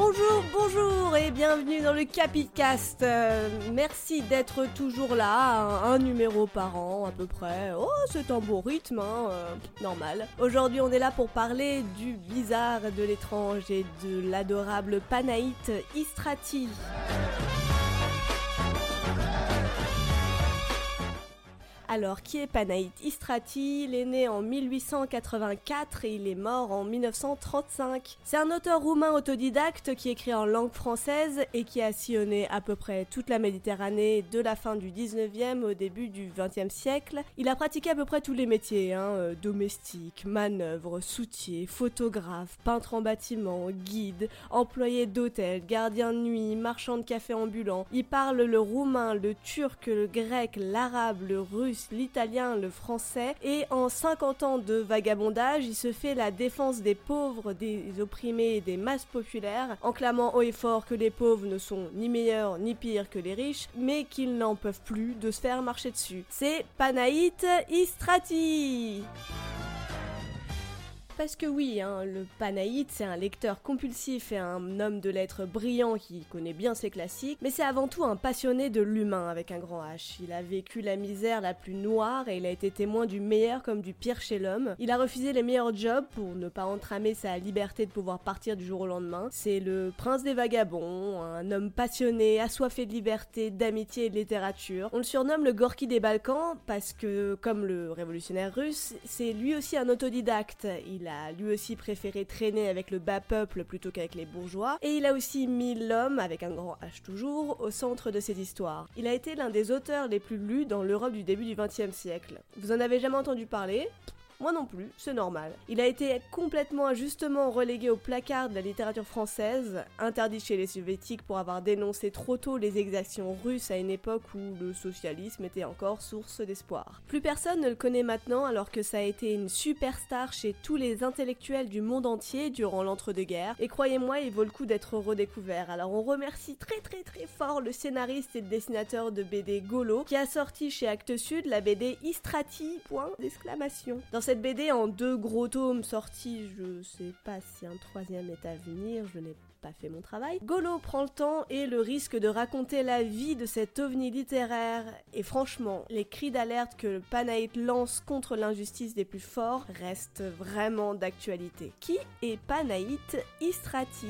Bonjour, bonjour et bienvenue dans le Capitcast. Merci d'être toujours là, un numéro par an à peu près. Oh, c'est un beau rythme, hein, normal. Aujourd'hui, on est là pour parler du bizarre, de l'étrange et de l'adorable Panaït Istrati. Alors, qui est Panaït Istrati? Il est né en 1884 et il est mort en 1935. C'est un auteur roumain autodidacte qui écrit en langue française et qui a sillonné à peu près toute la Méditerranée de la fin du 19e au début du 20e siècle. Il a pratiqué à peu près tous les métiers, domestique, manœuvre, soutier, photographe, peintre en bâtiment, guide, employé d'hôtel, gardien de nuit, marchand de café ambulant. Il parle le roumain, le turc, le grec, l'arabe, le russe, l'italien, le français, et en 50 ans de vagabondage, il se fait la défense des pauvres, des opprimés et des masses populaires, en clamant haut et fort que les pauvres ne sont ni meilleurs ni pires que les riches, mais qu'ils n'en peuvent plus de se faire marcher dessus. C'est Panaït Istrati! Parce que oui, le Panaït, c'est un lecteur compulsif et un homme de lettres brillant qui connaît bien ses classiques, mais c'est avant tout un passionné de l'humain avec un grand H. Il a vécu la misère la plus noire et il a été témoin du meilleur comme du pire chez l'homme. Il a refusé les meilleurs jobs pour ne pas entramer sa liberté de pouvoir partir du jour au lendemain. C'est le prince des vagabonds, un homme passionné, assoiffé de liberté, d'amitié et de littérature. On le surnomme le Gorki des Balkans parce que, comme le révolutionnaire russe, c'est lui aussi un autodidacte. Il a lui aussi préféré traîner avec le bas peuple plutôt qu'avec les bourgeois, et il a aussi mis l'homme, avec un grand H toujours, au centre de ses histoires. Il a été l'un des auteurs les plus lus dans l'Europe du début du XXe siècle. Vous en avez jamais entendu parler ? Moi non plus, c'est normal. Il a été complètement injustement relégué au placard de la littérature française, interdit chez les soviétiques pour avoir dénoncé trop tôt les exactions russes à une époque où le socialisme était encore source d'espoir. Plus personne ne le connaît maintenant alors que ça a été une superstar chez tous les intellectuels du monde entier durant l'entre-deux-guerres, et croyez-moi, il vaut le coup d'être redécouvert. Alors on remercie très très très fort le scénariste et le dessinateur de BD Golo, qui a sorti chez Actes Sud la BD Istrati, Dans cette BD en 2 gros tomes sortis, je sais pas si un 3e est à venir, je n'ai pas fait mon travail. Golo prend le temps et le risque de raconter la vie de cet ovni littéraire, et franchement, les cris d'alerte que le Panaït lance contre l'injustice des plus forts restent vraiment d'actualité. Qui est Panaït Istrati ?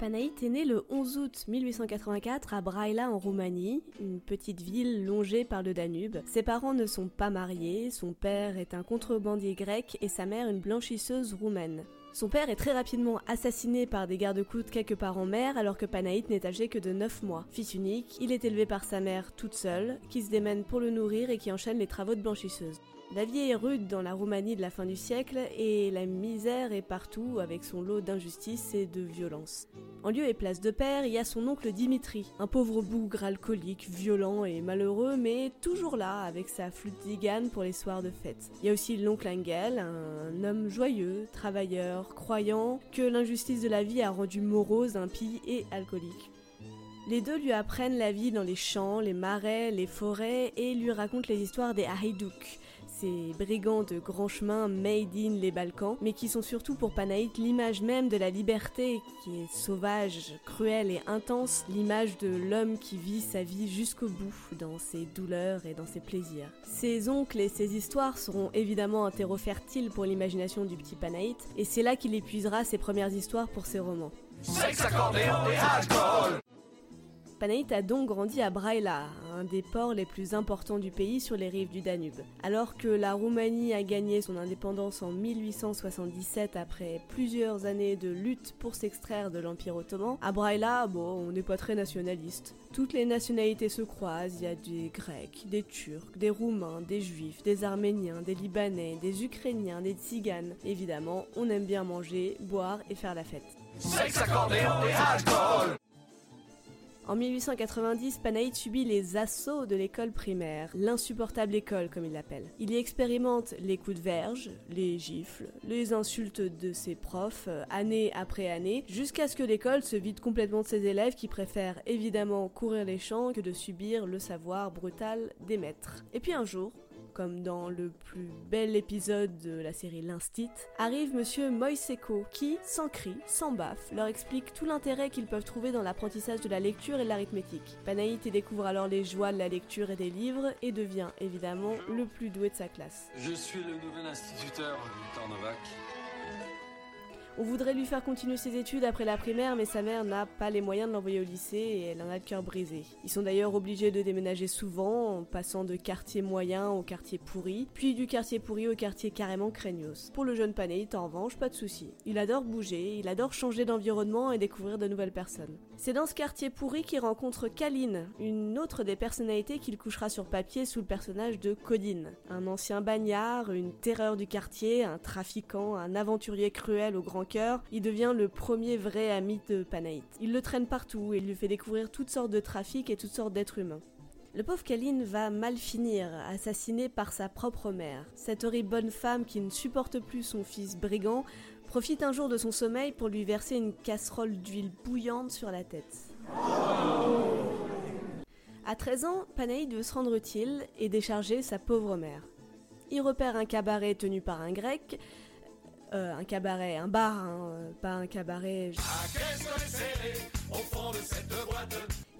Panaït est né le 11 août 1884 à Brăila en Roumanie, une petite ville longée par le Danube. Ses parents ne sont pas mariés, son père est un contrebandier grec et sa mère une blanchisseuse roumaine. Son père est très rapidement assassiné par des garde-côtes quelque part en mer alors que Panaït n'est âgé que de 9 mois. Fils unique, il est élevé par sa mère toute seule, qui se démène pour le nourrir et qui enchaîne les travaux de blanchisseuse. La vie est rude dans la Roumanie de la fin du siècle et la misère est partout avec son lot d'injustices et de violences. En lieu et place de père, il y a son oncle Dimitri, un pauvre bougre alcoolique, violent et malheureux, mais toujours là avec sa flûte zigane pour les soirs de fête. Il y a aussi l'oncle Angel, un homme joyeux, travailleur, croyant, que l'injustice de la vie a rendu morose, impie et alcoolique. Les deux lui apprennent la vie dans les champs, les marais, les forêts et lui racontent les histoires des Haïdouks, ces brigands de grands chemins made in les Balkans, mais qui sont surtout pour Panaït l'image même de la liberté, qui est sauvage, cruelle et intense, l'image de l'homme qui vit sa vie jusqu'au bout, dans ses douleurs et dans ses plaisirs. Ses oncles et ses histoires seront évidemment un terreau fertile pour l'imagination du petit Panaït, et c'est là qu'il épuisera ses premières histoires pour ses romans. Sex, accordéon et alcool. Panaït a donc grandi à Brăila, un des ports les plus importants du pays sur les rives du Danube. Alors que la Roumanie a gagné son indépendance en 1877 après plusieurs années de lutte pour s'extraire de l'Empire ottoman, à Brăila, on n'est pas très nationaliste. Toutes les nationalités se croisent, il y a des Grecs, des Turcs, des Roumains, des Juifs, des Arméniens, des Libanais, des Ukrainiens, des Tziganes. Évidemment, on aime bien manger, boire et faire la fête. Sex, accordéon et alcool. En 1890, Panaït subit les assauts de l'école primaire, l'insupportable école comme il l'appelle. Il y expérimente les coups de verge, les gifles, les insultes de ses profs, année après année, jusqu'à ce que l'école se vide complètement de ses élèves qui préfèrent évidemment courir les champs que de subir le savoir brutal des maîtres. Et puis un jour, comme dans le plus bel épisode de la série L'Instit, arrive monsieur Moïseko qui, sans cri, sans baffe, leur explique tout l'intérêt qu'ils peuvent trouver dans l'apprentissage de la lecture et de l'arithmétique. Panaït découvre alors les joies de la lecture et des livres et devient évidemment le plus doué de sa classe. Je suis le nouvel instituteur Victor Novak. On voudrait lui faire continuer ses études après la primaire, mais sa mère n'a pas les moyens de l'envoyer au lycée et elle en a le cœur brisé. Ils sont d'ailleurs obligés de déménager souvent, en passant de quartier moyen au quartier pourri, puis du quartier pourri au quartier carrément craignos. Pour le jeune Panaït, en revanche, pas de souci. Il adore bouger, il adore changer d'environnement et découvrir de nouvelles personnes. C'est dans ce quartier pourri qu'il rencontre Kaline, une autre des personnalités qu'il couchera sur papier sous le personnage de Codine. Un ancien bagnard, une terreur du quartier, un trafiquant, un aventurier cruel au grand cœur, il devient le premier vrai ami de Panaït. Il le traîne partout et il lui fait découvrir toutes sortes de trafics et toutes sortes d'êtres humains. Le pauvre Kaline va mal finir, assassinée par sa propre mère. Cette horrible bonne femme qui ne supporte plus son fils brigand profite un jour de son sommeil pour lui verser une casserole d'huile bouillante sur la tête. À 13 ans, Panaït veut se rendre utile et décharger sa pauvre mère. Il repère un cabaret tenu par un grec,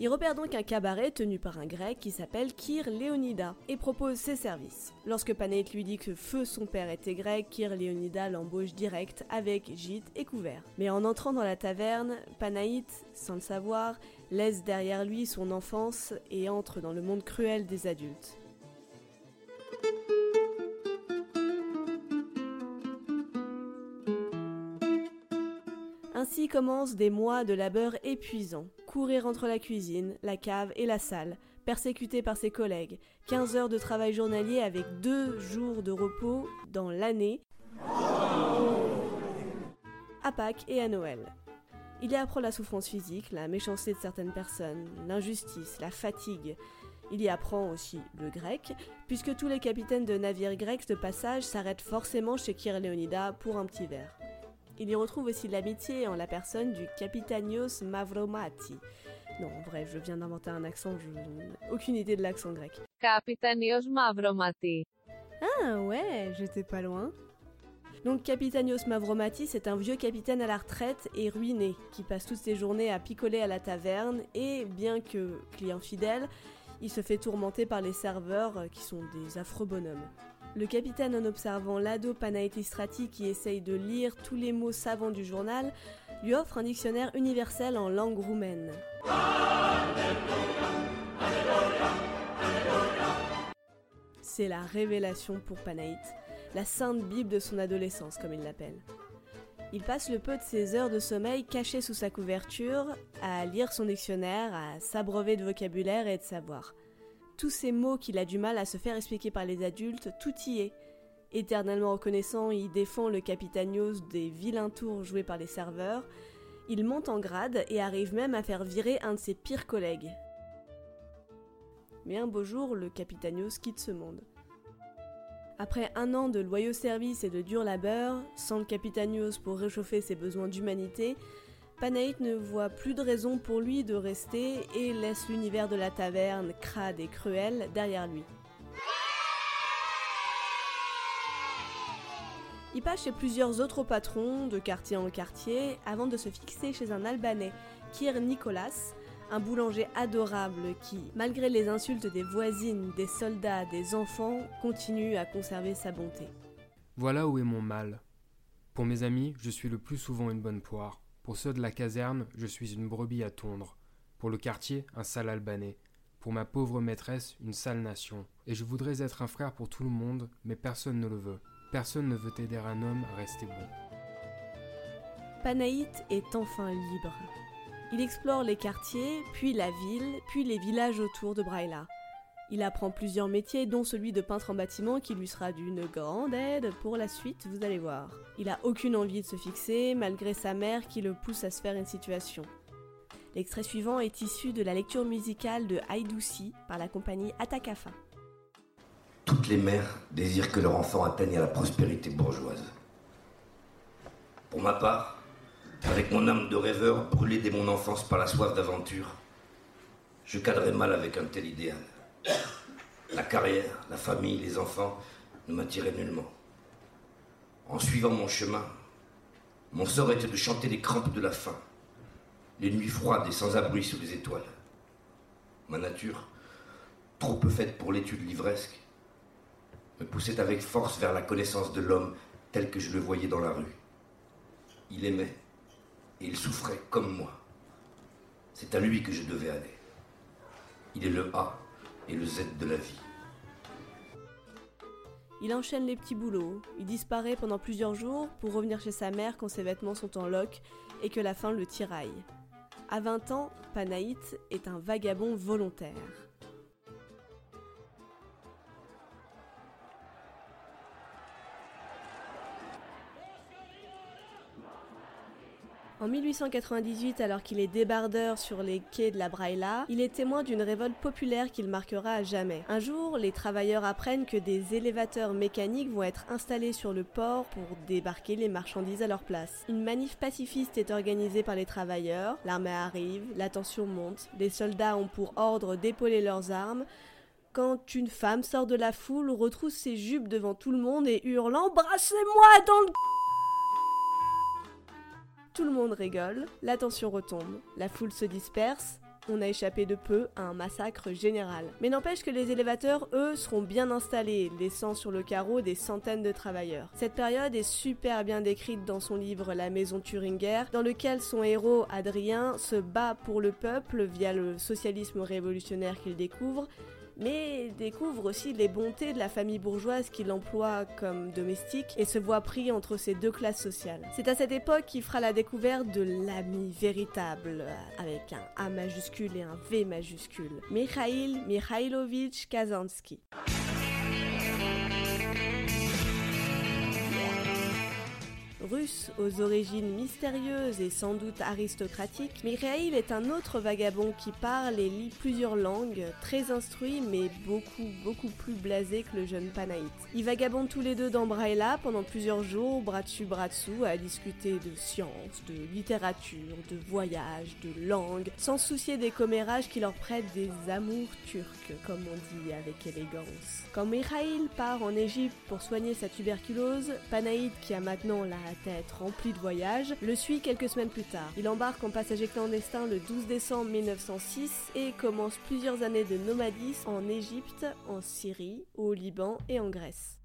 Il repère donc un cabaret tenu par un grec qui s'appelle Kir Leonida et propose ses services. Lorsque Panaït lui dit que feu son père était grec, Kir Leonida l'embauche direct avec gîte et couvert. Mais en entrant dans la taverne, Panaït, sans le savoir, laisse derrière lui son enfance et entre dans le monde cruel des adultes. Ainsi commencent des mois de labeur épuisant. Courir entre la cuisine, la cave et la salle, persécuté par ses collègues, 15 heures de travail journalier avec 2 jours de repos dans l'année, à Pâques et à Noël. Il y apprend la souffrance physique, la méchanceté de certaines personnes, l'injustice, la fatigue. Il y apprend aussi le grec, puisque tous les capitaines de navires grecs de passage s'arrêtent forcément chez Kir Leonida pour un petit verre. Il y retrouve aussi de l'amitié en la personne du Capitanios Mavromati. Non, bref, je viens d'inventer un accent, je n'ai aucune idée de l'accent grec. Capitanios Mavromati. Ah ouais, j'étais pas loin. Donc Capitanios Mavromati, c'est un vieux capitaine à la retraite et ruiné, qui passe toutes ses journées à picoler à la taverne et, bien que client fidèle, il se fait tourmenter par les serveurs qui sont des affreux bonhommes. Le capitaine, en observant l'ado Panaït Istrati qui essaye de lire tous les mots savants du journal, lui offre un dictionnaire universel en langue roumaine. C'est la révélation pour Panaït, la sainte Bible de son adolescence comme il l'appelle. Il passe le peu de ses heures de sommeil cachées sous sa couverture, à lire son dictionnaire, à s'abreuver de vocabulaire et de savoir. Tous ces mots qu'il a du mal à se faire expliquer par les adultes, tout y est. Éternellement reconnaissant, il défend le Capitanios des vilains tours joués par les serveurs. Il monte en grade et arrive même à faire virer un de ses pires collègues. Mais un beau jour, le Capitanios quitte ce monde. Après un an de loyaux services et de dur labeur, sans le Capitanios pour réchauffer ses besoins d'humanité, Panaït ne voit plus de raison pour lui de rester et laisse l'univers de la taverne, crade et cruel, derrière lui. Il passe chez plusieurs autres patrons, de quartier en quartier, avant de se fixer chez un Albanais, Kir Nicolas, un boulanger adorable qui, malgré les insultes des voisines, des soldats, des enfants, continue à conserver sa bonté. Voilà où est mon mal. Pour mes amis, je suis le plus souvent une bonne poire. Pour ceux de la caserne, je suis une brebis à tondre. Pour le quartier, un sale Albanais. Pour ma pauvre maîtresse, une sale nation. Et je voudrais être un frère pour tout le monde, mais personne ne le veut. Personne ne veut aider un homme à rester bon. Panaït est enfin libre. Il explore les quartiers, puis la ville, puis les villages autour de Brăila. Il apprend plusieurs métiers, dont celui de peintre en bâtiment qui lui sera d'une grande aide pour la suite, vous allez voir. Il a aucune envie de se fixer, malgré sa mère qui le pousse à se faire une situation. L'extrait suivant est issu de la lecture musicale de Haïdoussi par la compagnie Atakafa. Toutes les mères désirent que leurs enfants atteignent à la prospérité bourgeoise. Pour ma part, avec mon âme de rêveur brûlée dès mon enfance par la soif d'aventure, je cadrais mal avec un tel idéal. La carrière, la famille, les enfants ne m'attiraient nullement. En suivant mon chemin, mon sort était de chanter les crampes de la faim, les nuits froides et sans abri sous les étoiles. Ma nature, trop peu faite pour l'étude livresque, me poussait avec force vers la connaissance de l'homme tel que je le voyais dans la rue. Il aimait et il souffrait comme moi. C'est à lui que je devais aller. Il est le A et le Z de la vie. Il enchaîne les petits boulots, il disparaît pendant plusieurs jours pour revenir chez sa mère quand ses vêtements sont en loques et que la faim le tiraille. À 20 ans, Panaït est un vagabond volontaire. En 1898, alors qu'il est débardeur sur les quais de la Brăila, il est témoin d'une révolte populaire qu'il marquera à jamais. Un jour, les travailleurs apprennent que des élévateurs mécaniques vont être installés sur le port pour débarquer les marchandises à leur place. Une manif pacifiste est organisée par les travailleurs, l'armée arrive, la tension monte, les soldats ont pour ordre d'épauler leurs armes, quand une femme sort de la foule, retrousse ses jupes devant tout le monde et hurle « Embrassez-moi dans le c***! » Tout le monde rigole, la tension retombe, la foule se disperse, on a échappé de peu à un massacre général. Mais n'empêche que les élévateurs, eux, seront bien installés, laissant sur le carreau des centaines de travailleurs. Cette période est super bien décrite dans son livre La Maison Thuringer, dans lequel son héros, Adrien, se bat pour le peuple via le socialisme révolutionnaire qu'il découvre, mais découvre aussi les bontés de la famille bourgeoise qui l'emploie comme domestique et se voit pris entre ces deux classes sociales. C'est à cette époque qu'il fera la découverte de l'ami véritable, avec un A majuscule et un V majuscule, Mikhaïl Mikhaïlovitch Kazansky. Russe aux origines mystérieuses et sans doute aristocratiques, Mikhaïl est un autre vagabond qui parle et lit plusieurs langues, très instruit mais beaucoup plus blasé que le jeune Panaït. Ils vagabondent tous les deux dans Brăila pendant plusieurs jours, bras dessus bras dessous, à discuter de science, de littérature, de voyage, de langue, sans soucier des commérages qui leur prêtent des amours turques, comme on dit avec élégance. Quand Mikhaïl part en Égypte pour soigner sa tuberculose, Panaït, qui a maintenant la tête remplie de voyages, le suit quelques semaines plus tard. Il embarque en passager clandestin le 12 décembre 1906 et commence plusieurs années de nomadisme en Égypte, en Syrie, au Liban et en Grèce.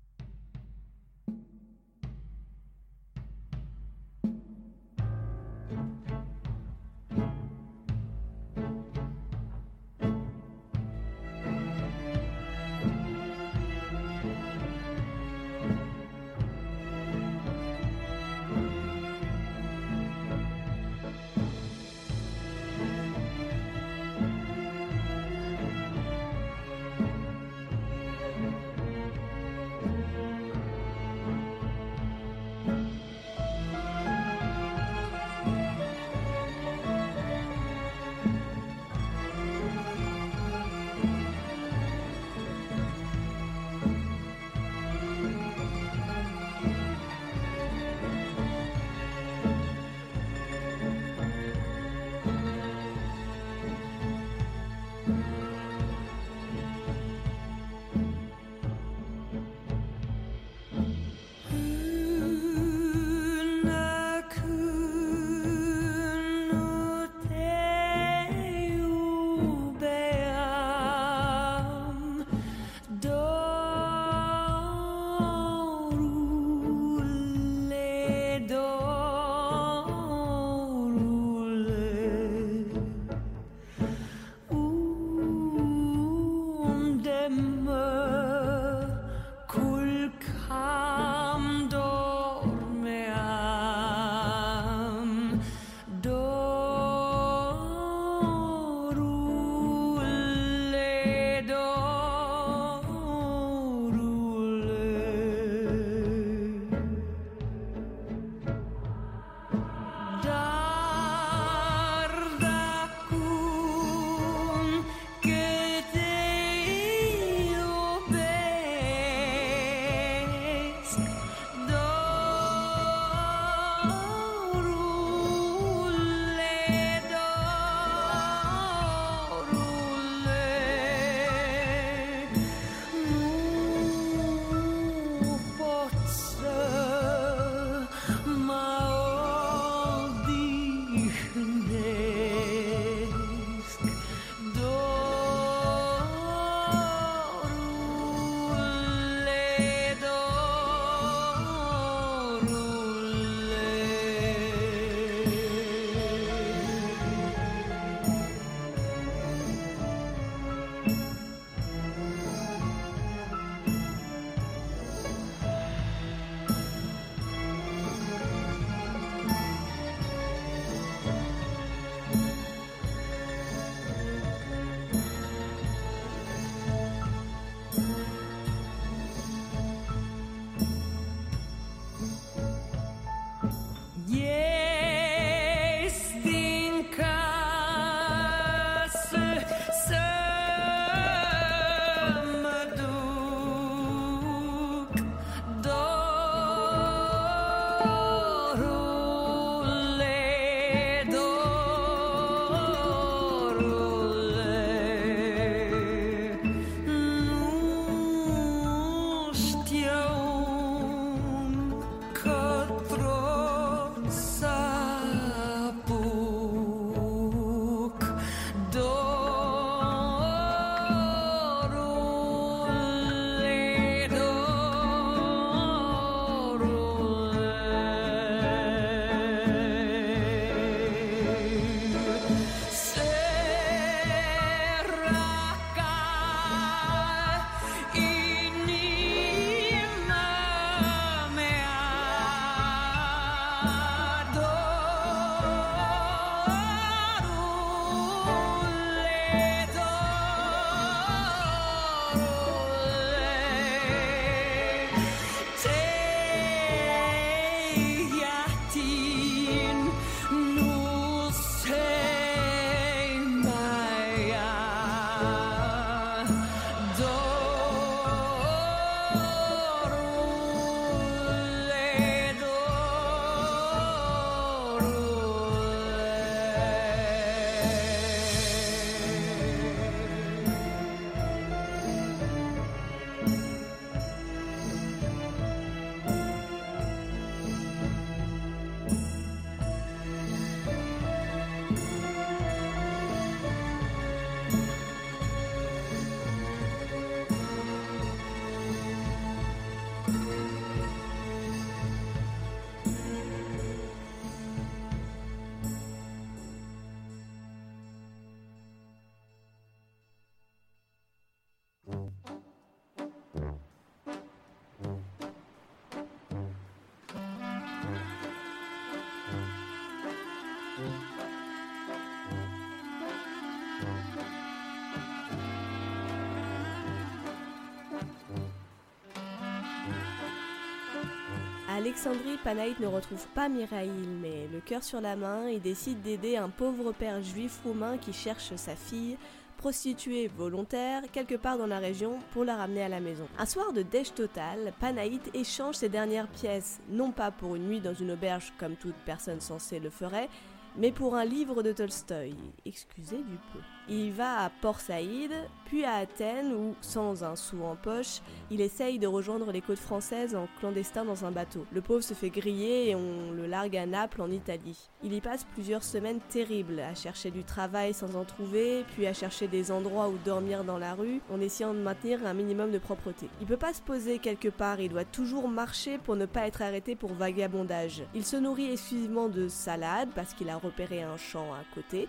À Alexandrie, Panaït ne retrouve pas Mikhaïl, mais le cœur sur la main, il décide d'aider un pauvre père juif roumain qui cherche sa fille, prostituée volontaire, quelque part dans la région, pour la ramener à la maison. Un soir de dèche totale, Panaït échange ses dernières pièces, non pas pour une nuit dans une auberge comme toute personne sensée le ferait, mais pour un livre de Tolstoï, excusez du peu. Il va à Port Saïd, puis à Athènes où, sans un sou en poche, il essaye de rejoindre les côtes françaises en clandestin dans un bateau. Le pauvre se fait griller et on le largue à Naples en Italie. Il y passe plusieurs semaines terribles, à chercher du travail sans en trouver, puis à chercher des endroits où dormir dans la rue, en essayant de maintenir un minimum de propreté. Il peut pas se poser quelque part, il doit toujours marcher pour ne pas être arrêté pour vagabondage. Il se nourrit exclusivement de salades, parce qu'il a repérer un champ à côté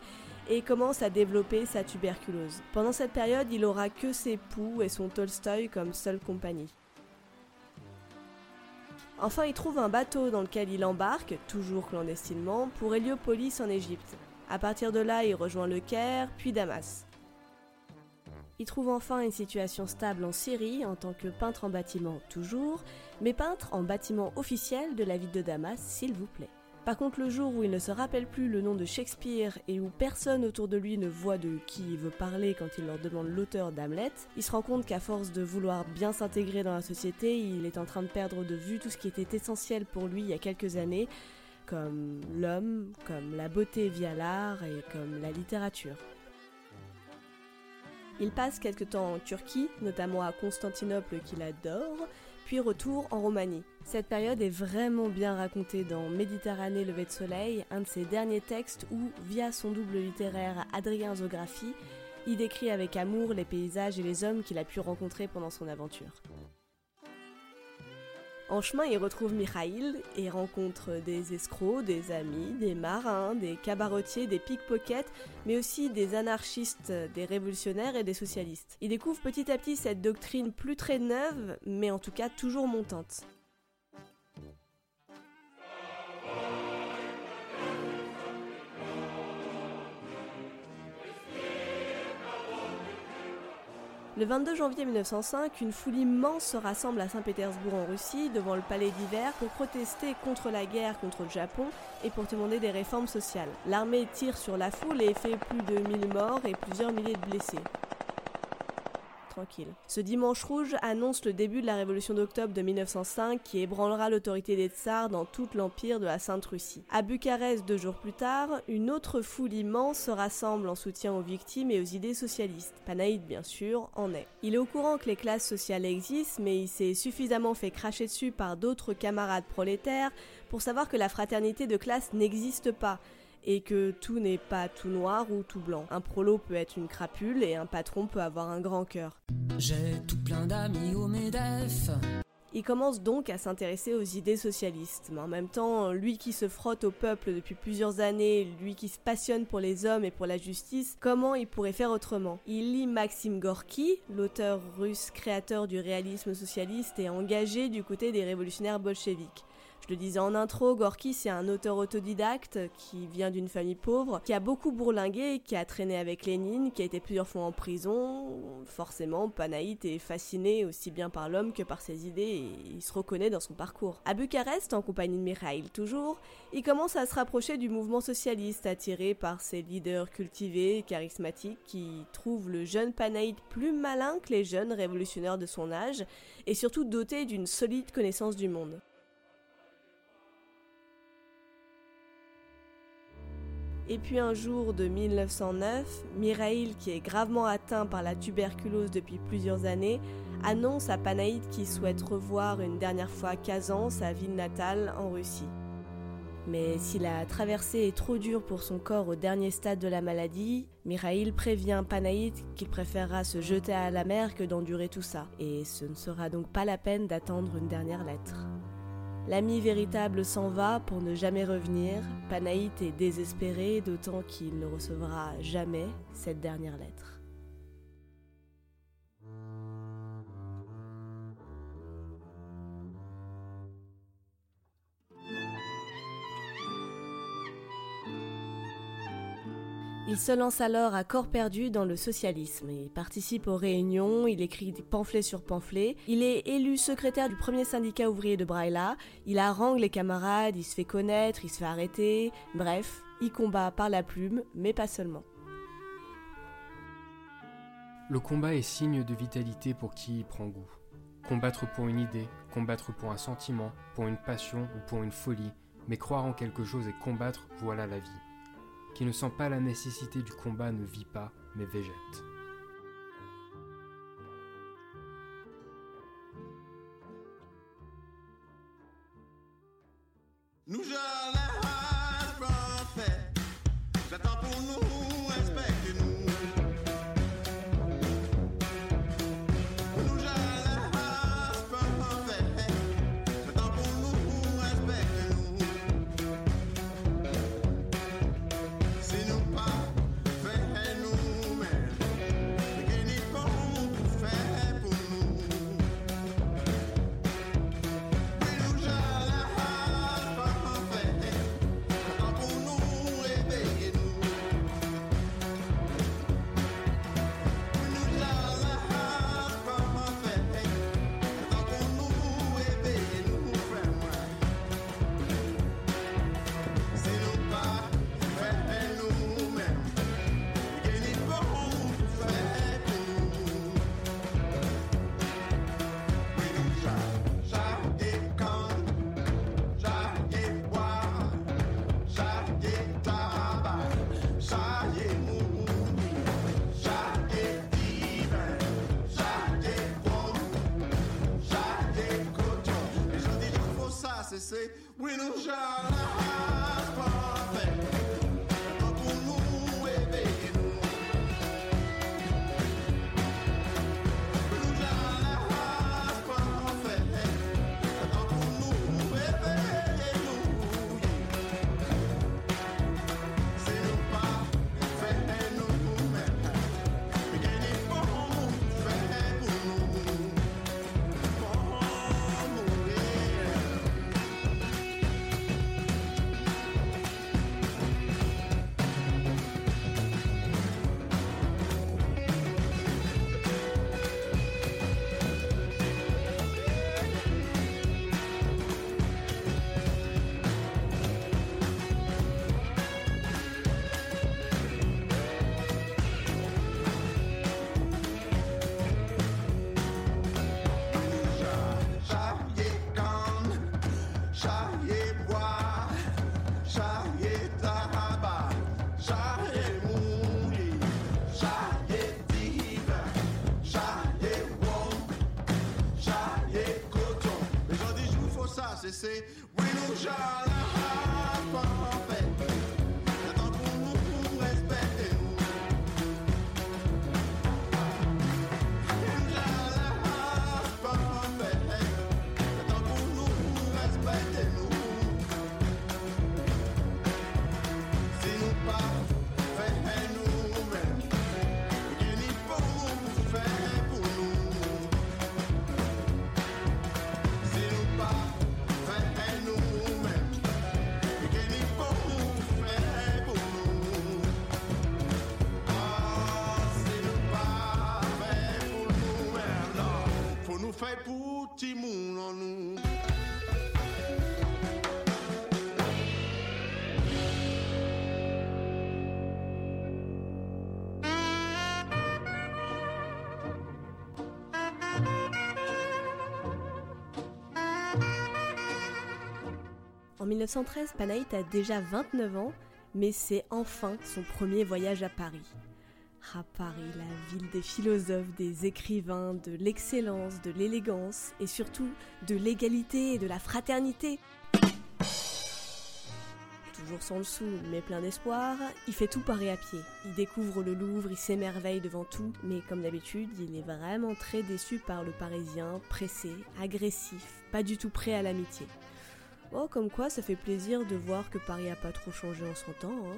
et commence à développer sa tuberculose. Pendant cette période, il aura que ses poux et son Tolstoï comme seule compagnie. Enfin, il trouve un bateau dans lequel il embarque, toujours clandestinement, pour Héliopolis en Égypte. À partir de là, il rejoint le Caire, puis Damas. Il trouve enfin une situation stable en Syrie, en tant que peintre en bâtiment toujours, mais peintre en bâtiment officiel de la ville de Damas, s'il vous plaît. Par contre, le jour où il ne se rappelle plus le nom de Shakespeare et où personne autour de lui ne voit de qui il veut parler quand il leur demande l'auteur d'Hamlet, il se rend compte qu'à force de vouloir bien s'intégrer dans la société, il est en train de perdre de vue tout ce qui était essentiel pour lui il y a quelques années, comme l'homme, comme la beauté via l'art et comme la littérature. Il passe quelque temps en Turquie, notamment à Constantinople qu'il adore, puis retour en Roumanie. Cette période est vraiment bien racontée dans Méditerranée levée de soleil, un de ses derniers textes où, via son double littéraire Adrien Zografi, il décrit avec amour les paysages et les hommes qu'il a pu rencontrer pendant son aventure. En chemin, il retrouve Mikhaïl et rencontre des escrocs, des amis, des marins, des cabaretiers, des pickpockets, mais aussi des anarchistes, des révolutionnaires et des socialistes. Il découvre petit à petit cette doctrine plus très neuve, mais en tout cas toujours montante. Le 22 janvier 1905, une foule immense se rassemble à Saint-Pétersbourg en Russie, devant le palais d'hiver, pour protester contre la guerre contre le Japon et pour demander des réformes sociales. L'armée tire sur la foule et fait plus de 1000 morts et plusieurs milliers de blessés. Tranquille. Ce dimanche rouge annonce le début de la révolution d'octobre de 1905 qui ébranlera l'autorité des tsars dans tout l'empire de la Sainte-Russie. À Bucarest, 2 jours plus tard, une autre foule immense se rassemble en soutien aux victimes et aux idées socialistes. Panaït, bien sûr, en est. Il est au courant que les classes sociales existent, mais il s'est suffisamment fait cracher dessus par d'autres camarades prolétaires pour savoir que la fraternité de classe n'existe pas. Et que tout n'est pas tout noir ou tout blanc. Un prolo peut être une crapule et un patron peut avoir un grand cœur. J'ai tout plein d'amis au MEDEF. Il commence donc à s'intéresser aux idées socialistes, mais en même temps, lui qui se frotte au peuple depuis plusieurs années, lui qui se passionne pour les hommes et pour la justice, comment il pourrait faire autrement ? Il lit Maxime Gorki, l'auteur russe créateur du réalisme socialiste et engagé du côté des révolutionnaires bolcheviques. Je le disais en intro, Gorki c'est un auteur autodidacte qui vient d'une famille pauvre, qui a beaucoup bourlingué, qui a traîné avec Lénine, qui a été plusieurs fois en prison. Forcément, Panaït est fasciné aussi bien par l'homme que par ses idées et il se reconnaît dans son parcours. À Bucarest, en compagnie de Mikhaïl toujours, il commence à se rapprocher du mouvement socialiste, attiré par ses leaders cultivés et charismatiques qui trouvent le jeune Panaït plus malin que les jeunes révolutionnaires de son âge et surtout doté d'une solide connaissance du monde. Et puis un jour de 1909, Mikhaïl, qui est gravement atteint par la tuberculose depuis plusieurs années, annonce à Panaït qu'il souhaite revoir une dernière fois Kazan, sa ville natale, en Russie. Mais si la traversée est trop dure pour son corps au dernier stade de la maladie, Mikhaïl prévient Panaït qu'il préférera se jeter à la mer que d'endurer tout ça. Et ce ne sera donc pas la peine d'attendre une dernière lettre. L'ami véritable s'en va pour ne jamais revenir. Panaït est désespéré, d'autant qu'il ne recevra jamais cette dernière lettre. Il se lance alors à corps perdu dans le socialisme. Il participe aux réunions, il écrit pamphlet sur pamphlet. Il est élu secrétaire du premier syndicat ouvrier de Brăila. Il harangue les camarades, il se fait connaître, il se fait arrêter. Bref, il combat par la plume, mais pas seulement. Le combat est signe de vitalité pour qui y prend goût. Combattre pour une idée, combattre pour un sentiment, pour une passion ou pour une folie, mais croire en quelque chose et combattre, voilà la vie. Qui ne sent pas la nécessité du combat ne vit pas, mais végète. En 1913, Panaït a déjà 29 ans, mais c'est enfin son premier voyage à Paris. Ah Paris, la ville des philosophes, des écrivains, de l'excellence, de l'élégance et surtout de l'égalité et de la fraternité. Toujours sans le sou, mais plein d'espoir, il fait tout parer à pied. Il découvre le Louvre, il s'émerveille devant tout, mais comme d'habitude, il est vraiment très déçu par le Parisien, pressé, agressif, pas du tout prêt à l'amitié. Oh, comme quoi ça fait plaisir de voir que Paris a pas trop changé en 100 ans, hein.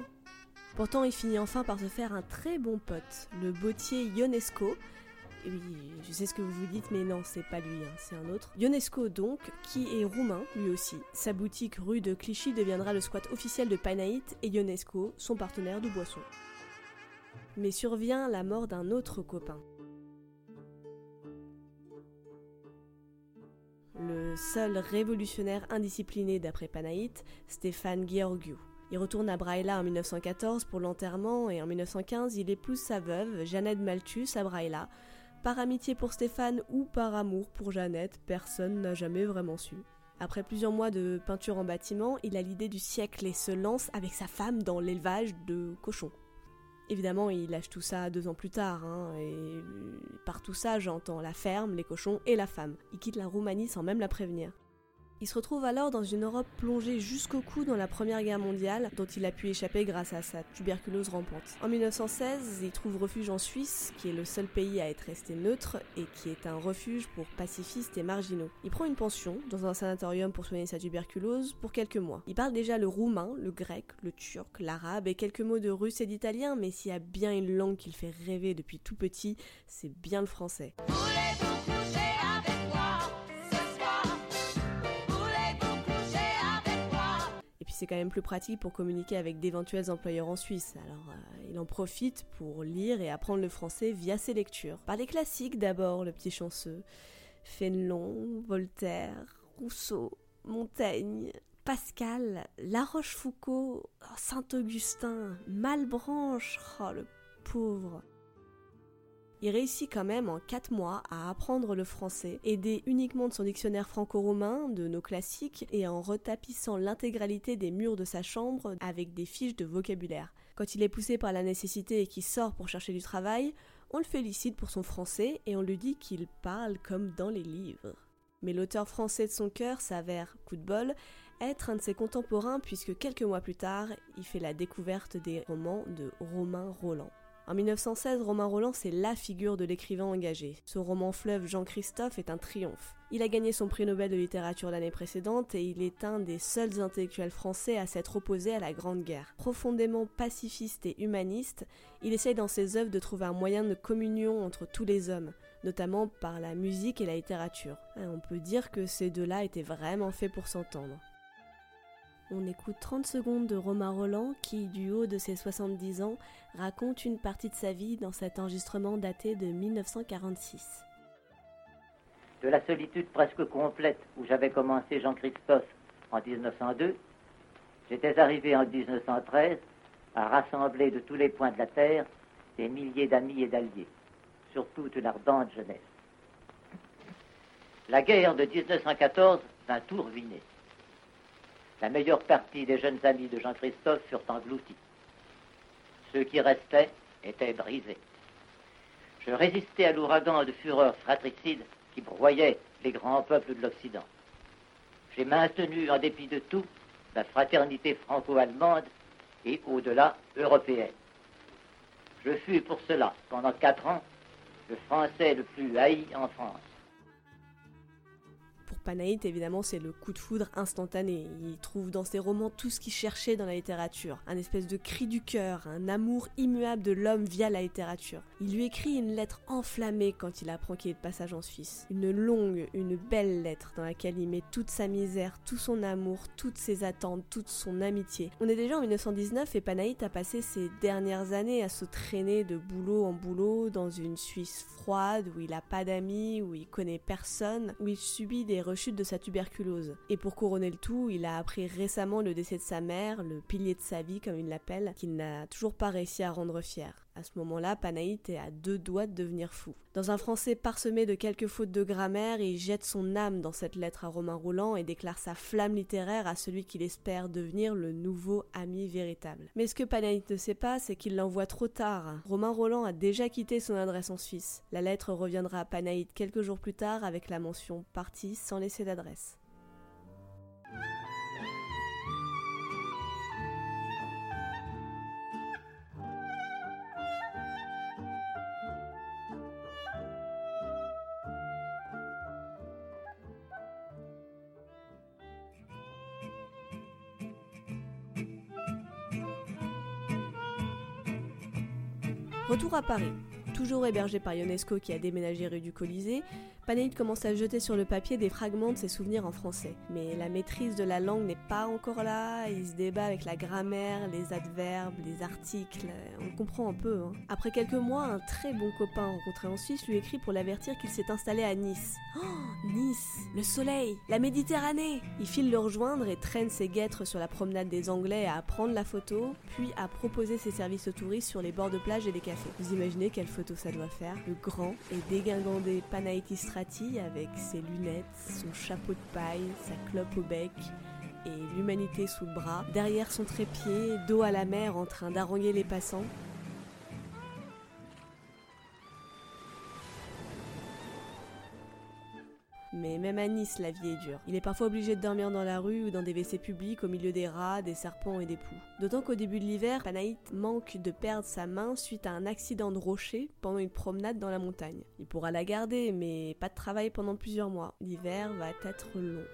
Pourtant, il finit enfin par se faire un très bon pote, le bottier Ionesco. Et oui, je sais ce que vous vous dites, mais non, c'est pas lui, hein, c'est un autre. Ionesco donc, qui est roumain, lui aussi. Sa boutique rue de Clichy deviendra le squat officiel de Panaït et Ionesco, son partenaire de boisson. mais survient la mort d'un autre copain. Le seul révolutionnaire indiscipliné d'après Panaït, Stéphane Gheorghiu. Il retourne à Brăila en 1914 pour l'enterrement et en 1915, il épouse sa veuve, Jeannette Malthus, à Brăila. Par amitié pour Stéphane ou par amour pour Jeannette, personne n'a jamais vraiment su. Après plusieurs mois de peinture en bâtiment, il a l'idée du siècle et se lance avec sa femme dans l'élevage de cochons. Évidemment, il lâche tout ça 2 ans plus tard, et par tout ça, j'entends la ferme, les cochons et la femme. Il quitte la Roumanie sans même la prévenir. Il se retrouve alors dans une Europe plongée jusqu'au cou dans la Première Guerre mondiale, dont il a pu échapper grâce à sa tuberculose rampante. En 1916, il trouve refuge en Suisse, qui est le seul pays à être resté neutre et qui est un refuge pour pacifistes et marginaux. Il prend une pension dans un sanatorium pour soigner sa tuberculose pour quelques mois. Il parle déjà le roumain, le grec, le turc, l'arabe et quelques mots de russe et d'italien, mais s'il y a bien une langue qu'il fait rêver depuis tout petit, c'est bien le français. C'est quand même plus pratique pour communiquer avec d'éventuels employeurs en Suisse, alors il en profite pour lire et apprendre le français via ses lectures. Par les classiques d'abord, le petit chanceux, Fénelon, Voltaire, Rousseau, Montaigne, Pascal, La Rochefoucauld, Saint-Augustin, Malebranche, oh le pauvre. Il réussit quand même en 4 mois à apprendre le français, aidé uniquement de son dictionnaire franco-romain, de nos classiques, et en retapissant l'intégralité des murs de sa chambre avec des fiches de vocabulaire. Quand il est poussé par la nécessité et qu'il sort pour chercher du travail, on le félicite pour son français et on lui dit qu'il parle comme dans les livres. Mais l'auteur français de son cœur s'avère, coup de bol, être un de ses contemporains puisque quelques mois plus tard, il fait la découverte des romans de Romain Rolland. En 1916, Romain Rolland, c'est la figure de l'écrivain engagé. Son roman fleuve Jean-Christophe est un triomphe. Il a gagné son prix Nobel de littérature l'année précédente et il est un des seuls intellectuels français à s'être opposé à la Grande Guerre. Profondément pacifiste et humaniste, il essaye dans ses œuvres de trouver un moyen de communion entre tous les hommes, notamment par la musique et la littérature. Et on peut dire que ces deux-là étaient vraiment faits pour s'entendre. On écoute 30 secondes de Romain Rolland qui, du haut de ses 70 ans, raconte une partie de sa vie dans cet enregistrement daté de 1946. De la solitude presque complète où j'avais commencé Jean-Christophe en 1902, j'étais arrivé en 1913 à rassembler de tous les points de la terre des milliers d'amis et d'alliés, surtout une ardente jeunesse. La guerre de 1914 vint tout ruiner. La meilleure partie des jeunes amis de Jean-Christophe furent engloutis. Ceux qui restaient étaient brisés. Je résistais à l'ouragan de fureur fratricide qui broyait les grands peuples de l'Occident. J'ai maintenu, en dépit de tout, la fraternité franco-allemande et, au-delà, européenne. Je fus pour cela, pendant 4 ans, le Français le plus haï en France. Panaït, évidemment, c'est le coup de foudre instantané. Il trouve dans ses romans tout ce qu'il cherchait dans la littérature. Un espèce de cri du cœur, un amour immuable de l'homme via la littérature. Il lui écrit une lettre enflammée quand il apprend qu'il est de passage en Suisse. Une longue, une belle lettre dans laquelle il met toute sa misère, tout son amour, toutes ses attentes, toute son amitié. On est déjà en 1919 et Panaït a passé ses dernières années à se traîner de boulot en boulot dans une Suisse froide où il n'a pas d'amis, où il connaît personne, où il subit des rechute de sa tuberculose. Et pour couronner le tout, il a appris récemment le décès de sa mère, le pilier de sa vie comme il l'appelle, qu'il n'a toujours pas réussi à rendre fier. À ce moment-là, Panaït est à 2 doigts de devenir fou. Dans un français parsemé de quelques fautes de grammaire, il jette son âme dans cette lettre à Romain Rolland et déclare sa flamme littéraire à celui qu'il espère devenir le nouveau ami véritable. Mais ce que Panaït ne sait pas, c'est qu'il l'envoie trop tard. Romain Rolland a déjà quitté son adresse en Suisse. La lettre reviendra à Panaït quelques jours plus tard avec la mention « parti sans laisser d'adresse ». Retour à Paris. Toujours hébergé par Ionesco qui a déménagé rue du Colisée, Panaït commence à jeter sur le papier des fragments de ses souvenirs en français. Mais la maîtrise de la langue n'est pas encore là, il se débat avec la grammaire, les adverbes, les articles, on comprend un peu. Hein. Après quelques mois, un très bon copain rencontré en Suisse lui écrit pour l'avertir qu'il s'est installé à Nice. Oh, Nice, le soleil, la Méditerranée. Il file le rejoindre et traîne ses guêtres sur la promenade des Anglais à prendre la photo, puis à proposer ses services aux touristes sur les bords de plage et des cafés. Vous imaginez quelle photo ça doit faire? Le grand et dégingandé Panaït Istrati avec ses lunettes, son chapeau de paille, sa clope au bec et l'humanité sous le bras, derrière son trépied, dos à la mer en train d'haranguer les passants. Mais même à Nice, la vie est dure. Il est parfois obligé de dormir dans la rue ou dans des WC publics au milieu des rats, des serpents et des poux. D'autant qu'au début de l'hiver, Panaït manque de perdre sa main suite à un accident de rocher pendant une promenade dans la montagne. Il pourra la garder, mais pas de travail pendant plusieurs mois. L'hiver va être long.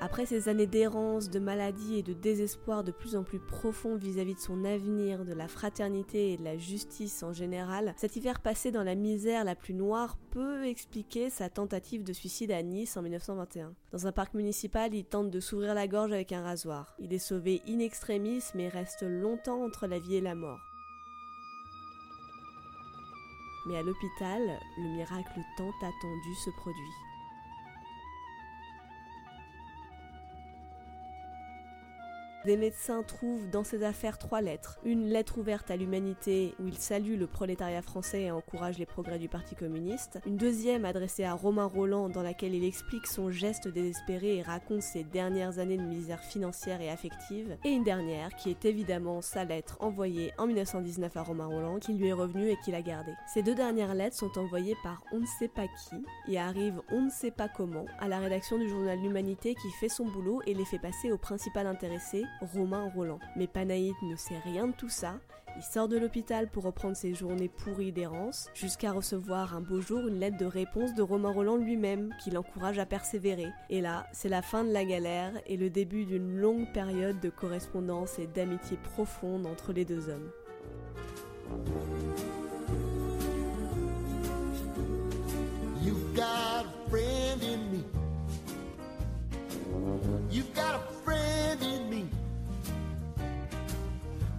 Après ces années d'errance, de maladie et de désespoir de plus en plus profond vis-à-vis de son avenir, de la fraternité et de la justice en général, cet hiver passé dans la misère la plus noire peut expliquer sa tentative de suicide à Nice en 1921. Dans un parc municipal, il tente de s'ouvrir la gorge avec un rasoir. Il est sauvé in extremis mais reste longtemps entre la vie et la mort. Mais à l'hôpital, le miracle tant attendu se produit. Des médecins trouvent dans ses affaires 3 lettres. Une lettre ouverte à l'humanité où il salue le prolétariat français et encourage les progrès du Parti communiste. Une deuxième adressée à Romain Rolland dans laquelle il explique son geste désespéré et raconte ses dernières années de misère financière et affective. Et une dernière qui est évidemment sa lettre envoyée en 1919 à Romain Rolland qui lui est revenue et qu'il a gardée. Ces 2 dernières lettres sont envoyées par on ne sait pas qui et arrivent on ne sait pas comment à la rédaction du journal L'Humanité qui fait son boulot et les fait passer au principal intéressé, Romain Rolland. Mais Panaït ne sait rien de tout ça, il sort de l'hôpital pour reprendre ses journées pourries d'errance, jusqu'à recevoir un beau jour une lettre de réponse de Romain Rolland lui-même, qui l'encourage à persévérer. Et là, c'est la fin de la galère et le début d'une longue période de correspondance et d'amitié profonde entre les 2 hommes. You've got a friend in me. You've got a friend in me.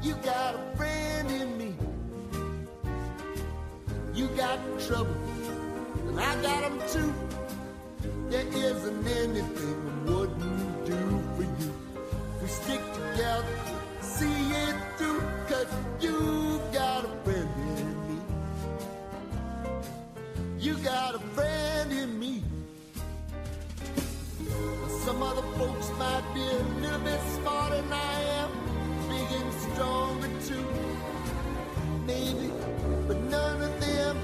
You got a friend in me. You got trouble, and I got them too. There isn't anything we wouldn't do for you. We stick together, see it through, 'cause you got a friend in me. You got a friend in me. Some other folks might be a little bit smarter than I am, big and stronger too, maybe, but none of them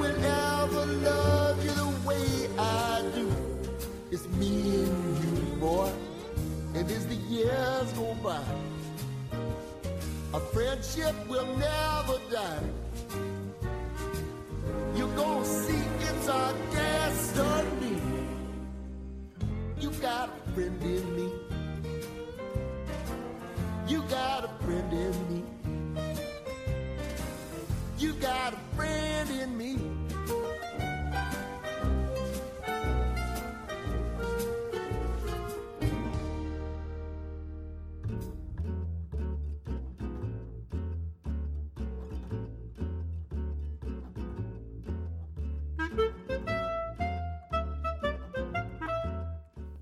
will ever love you the way I do. It's me and you, boy, and as the years go by, our friendship will never die. You're gonna see it's our destiny. You got a friend in me. You got a friend in me. You got a friend in me.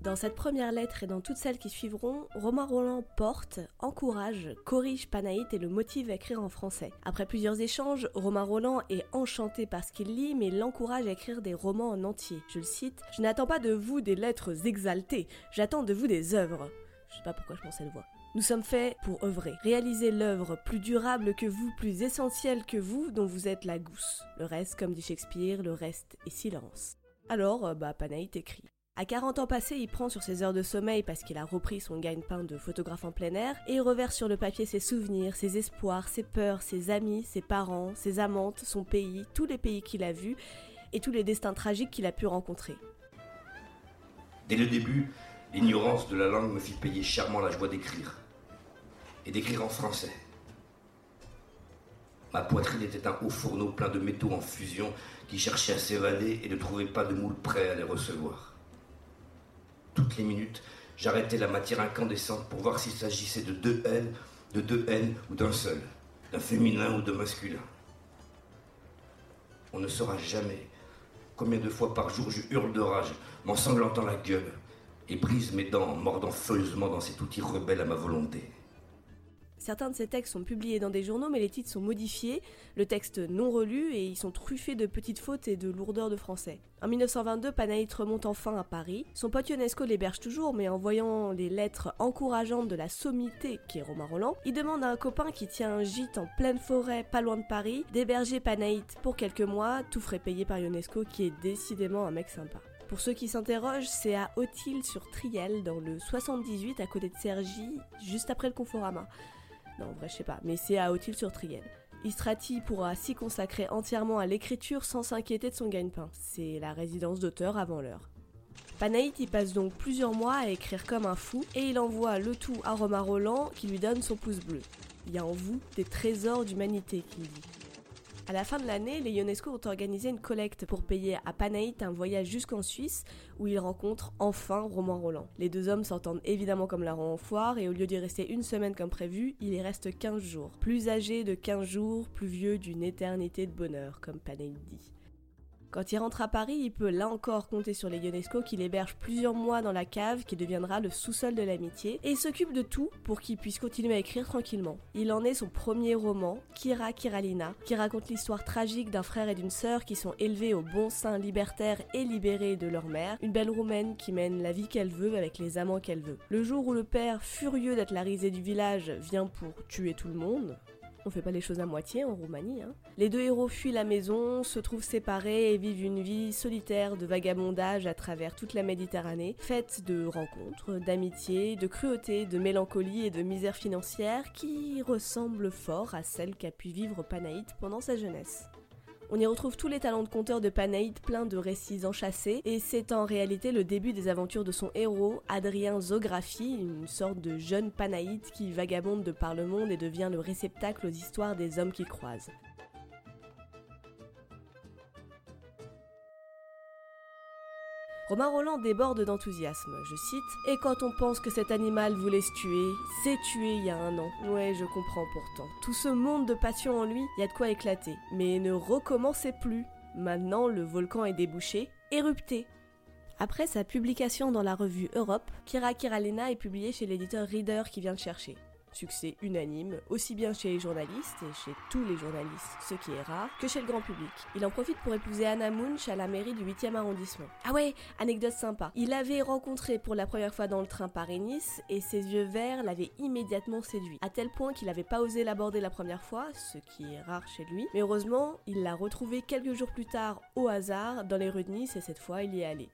Dans cette première lettre et dans toutes celles qui suivront, Romain Rolland porte, encourage, corrige Panaït et le motive à écrire en français. Après plusieurs échanges, Romain Rolland est enchanté par ce qu'il lit, mais l'encourage à écrire des romans en entier. Je le cite « Je n'attends pas de vous des lettres exaltées, j'attends de vous des œuvres. » Je sais pas pourquoi je pense à le voir. Nous sommes faits pour œuvrer, réaliser l'œuvre plus durable que vous, plus essentielle que vous, dont vous êtes la gousse. Le reste, comme dit Shakespeare, le reste est silence. Alors, Panaït écrit. À 40 ans passés, il prend sur ses heures de sommeil parce qu'il a repris son gagne-pain de photographe en plein air et il reverse sur le papier ses souvenirs, ses espoirs, ses peurs, ses amis, ses parents, ses amantes, son pays, tous les pays qu'il a vus et tous les destins tragiques qu'il a pu rencontrer. Dès le début, l'ignorance de la langue me fit payer chèrement la joie d'écrire. Et d'écrire en français. Ma poitrine était un haut fourneau plein de métaux en fusion qui cherchait à s'évader et ne trouvait pas de moule prêt à les recevoir. Toutes les minutes, j'arrêtais la matière incandescente pour voir s'il s'agissait de deux N ou d'un seul, d'un féminin ou d'un masculin. On ne saura jamais combien de fois par jour je hurle de rage, m'ensanglantant la gueule et brise mes dents en mordant furieusement dans cet outil rebelle à ma volonté. Certains de ces textes sont publiés dans des journaux, mais les titres sont modifiés, le texte non relu, et ils sont truffés de petites fautes et de lourdeurs de français. En 1922, Panaït remonte enfin à Paris. Son pote Ionesco l'héberge toujours, mais en voyant les lettres encourageantes de la sommité qui est Romain Rolland, il demande à un copain qui tient un gîte en pleine forêt, pas loin de Paris, d'héberger Panaït pour quelques mois, tout frais payé par Ionesco, qui est décidément un mec sympa. Pour ceux qui s'interrogent, c'est à Autils-sur-Triel, dans le 78, à côté de Cergy, juste après le Conforama. Non, en vrai, je sais pas, mais c'est à Autils-sur-Triel. Istrati pourra s'y consacrer entièrement à l'écriture sans s'inquiéter de son gagne-pain. C'est la résidence d'auteur avant l'heure. Panaït y passe donc plusieurs mois à écrire comme un fou et il envoie le tout à Romain Rolland qui lui donne son pouce bleu. Il y a en vous des trésors d'humanité, qu'il dit. À la fin de l'année, les Ionesco ont organisé une collecte pour payer à Panaït un voyage jusqu'en Suisse où ils rencontrent enfin Romain Rolland. Les deux hommes s'entendent évidemment comme la ronde en foire et au lieu d'y rester une semaine comme prévu, il y reste 15 jours. Plus âgé de 15 jours, plus vieux d'une éternité de bonheur, comme Panaït dit. Quand il rentre à Paris, il peut là encore compter sur les Ionesco qui l'hébergent plusieurs mois dans la cave qui deviendra le sous-sol de l'amitié et il s'occupe de tout pour qu'il puisse continuer à écrire tranquillement. Il en est son premier roman, Kira Kiralina, qui raconte l'histoire tragique d'un frère et d'une sœur qui sont élevés au bon sein libertaire et libéré de leur mère, une belle Roumaine qui mène la vie qu'elle veut avec les amants qu'elle veut. Le jour où le père, furieux d'être la risée du village, vient pour tuer tout le monde... On fait pas les choses à moitié en Roumanie, hein. Les deux héros fuient la maison, se trouvent séparés et vivent une vie solitaire de vagabondage à travers toute la Méditerranée, faite de rencontres, d'amitiés, de cruauté, de mélancolie et de misère financière qui ressemblent fort à celle qu'a pu vivre Panaït pendant sa jeunesse. On y retrouve tous les talents de conteur de Panaït, plein de récits enchâssés, et c'est en réalité le début des aventures de son héros, Adrien Zografi, une sorte de jeune Panaït qui vagabonde de par le monde et devient le réceptacle aux histoires des hommes qu'il croise. Romain Rolland déborde d'enthousiasme, je cite « Et quand on pense que cet animal voulait se tuer, s'est tué il y a un an. Ouais, je comprends pourtant. Tout ce monde de passion en lui, il y a de quoi éclater. Mais ne recommencez plus. Maintenant, le volcan est débouché, érupté. » Après sa publication dans la revue Europe, Kira Kiralina est publiée chez l'éditeur Reader qui vient le chercher. Succès unanime, aussi bien chez les journalistes, et chez tous les journalistes, ce qui est rare, que chez le grand public. Il en profite pour épouser Anna Munch à la mairie du 8e arrondissement. Ah ouais, anecdote sympa. Il l'avait rencontrée pour la première fois dans le train Paris-Nice, et ses yeux verts l'avaient immédiatement séduit, à tel point qu'il n'avait pas osé l'aborder la première fois, ce qui est rare chez lui, mais heureusement, il l'a retrouvée quelques jours plus tard, au hasard, dans les rues de Nice, et cette fois, il y est allé.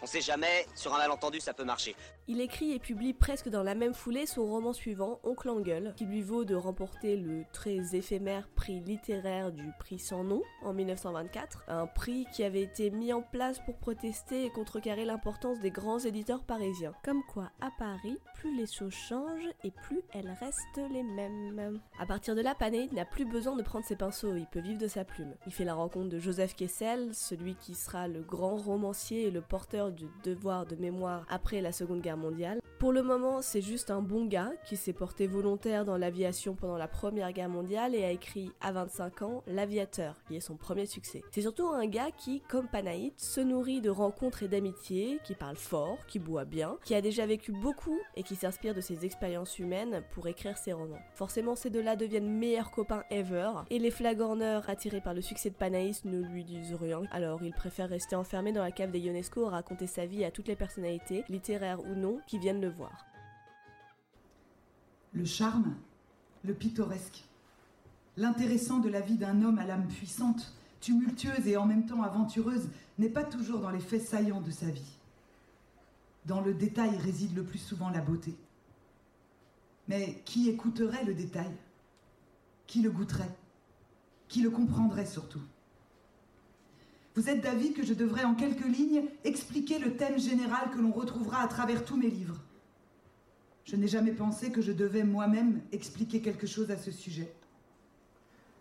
On sait jamais, sur un malentendu ça peut marcher. Il écrit et publie presque dans la même foulée son roman suivant, Oncle Engueule, qui lui vaut de remporter le très éphémère prix littéraire du prix sans nom en 1924, un prix qui avait été mis en place pour protester et contrecarrer l'importance des grands éditeurs parisiens. Comme quoi, à Paris, plus les choses changent et plus elles restent les mêmes. À partir de là, Panaït n'a plus besoin de prendre ses pinceaux, il peut vivre de sa plume. Il fait la rencontre de Joseph Kessel, celui qui sera le grand romancier et le porteur du devoir de mémoire après la Seconde Guerre mondiale. Pour le moment, c'est juste un bon gars qui s'est porté volontaire dans l'aviation pendant la Première Guerre mondiale et a écrit à 25 ans L'Aviateur, qui est son premier succès. C'est surtout un gars qui, comme Panaït, se nourrit de rencontres et d'amitiés, qui parle fort, qui boit bien, qui a déjà vécu beaucoup et qui s'inspire de ses expériences humaines pour écrire ses romans. Forcément, ces deux-là deviennent meilleurs copains ever et les flagorneurs attirés par le succès de Panaït ne lui disent rien, alors il préfère rester enfermé dans la cave des Ionesco à raconter sa vie à toutes les personnalités, littéraires ou non, qui viennent le voir. Le charme, le pittoresque, l'intéressant de la vie d'un homme à l'âme puissante tumultueuse et en même temps aventureuse, n'est pas toujours dans les faits saillants de sa vie. Dans le détail réside le plus souvent la beauté. Mais qui écouterait le détail? Qui le goûterait? Qui le comprendrait surtout? Vous êtes d'avis que je devrais en quelques lignes expliquer le thème général que l'on retrouvera à travers tous mes livres. Je n'ai jamais pensé que je devais moi-même expliquer quelque chose à ce sujet.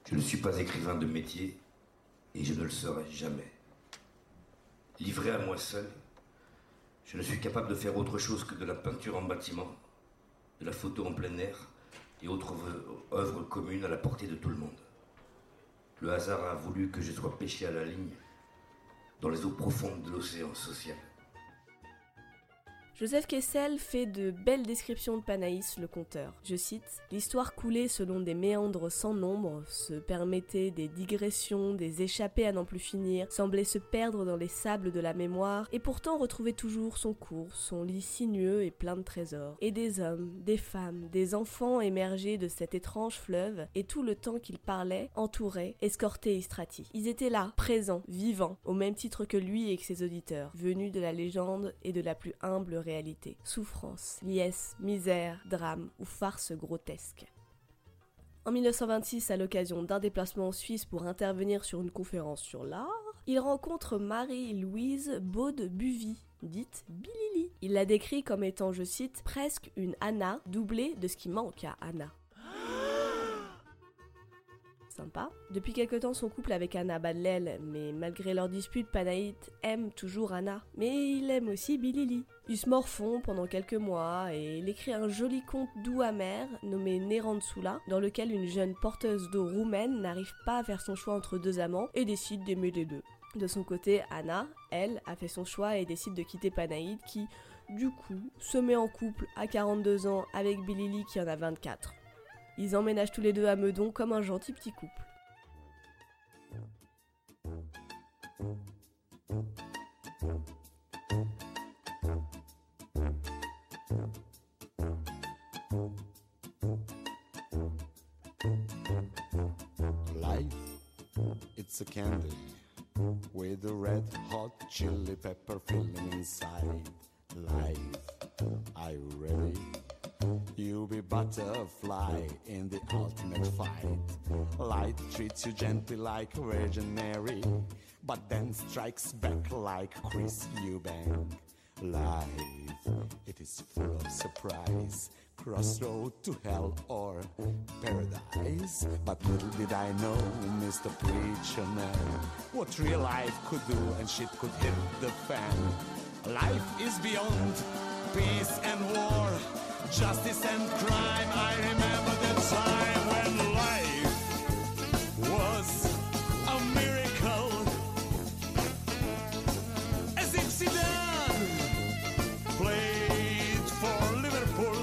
Je ne suis pas écrivain de métier et je ne le serai jamais. Livré à moi seul, je ne suis capable de faire autre chose que de la peinture en bâtiment, de la photo en plein air et autres œuvres communes à la portée de tout le monde. Le hasard a voulu que je sois pêché à la ligne dans les eaux profondes de l'océan social. Joseph Kessel fait de belles descriptions de Panaïs le conteur. Je cite « L'histoire coulait selon des méandres sans nombre, se permettait des digressions, des échappées à n'en plus finir, semblait se perdre dans les sables de la mémoire, et pourtant retrouvait toujours son cours, son lit sinueux et plein de trésors. Et des hommes, des femmes, des enfants émergeaient de cet étrange fleuve, et tout le temps qu'ils parlaient, entouraient, escortaient Istrati. Ils étaient là, présents, vivants, au même titre que lui et que ses auditeurs, venus de la légende et de la plus humble réalité, souffrance, liesse, misère, drame ou farce grotesque. En 1926, à l'occasion d'un déplacement en Suisse pour intervenir sur une conférence sur l'art, il rencontre Marie-Louise Baude-Buvy, dite Bilili. Il la décrit comme étant, je cite, « presque une Anna, doublée de ce qui manque à Anna ». Sympa. Depuis quelque temps, son couple avec Anna bat de l'aile, mais malgré leurs disputes, Panaït aime toujours Anna. Mais il aime aussi Bilili. Ils se morfondent pendant quelques mois et il écrit un joli conte doux-amer nommé Nerantsula, dans lequel une jeune porteuse d'eau roumaine n'arrive pas à faire son choix entre deux amants et décide d'aimer les deux. De son côté, Anna, elle, a fait son choix et décide de quitter Panaït qui, du coup, se met en couple à 42 ans avec Bilili qui en a 24. Ils emménagent tous les deux à Meudon comme un gentil petit couple. Life, it's a candy with a red hot chili pepper filling inside. Life, are you ready? You'll be butterfly in the ultimate fight. Light treats you gently like Virgin Mary, but then strikes back like Chris Eubank. Life, it is full of surprise, crossroad to hell or paradise. But little did I know, Mr. Preacher Man, what real life could do and shit could hit the fan. Life is beyond peace and war, justice and crime. I remember the time when life was a miracle, as if Zidane played for Liverpool.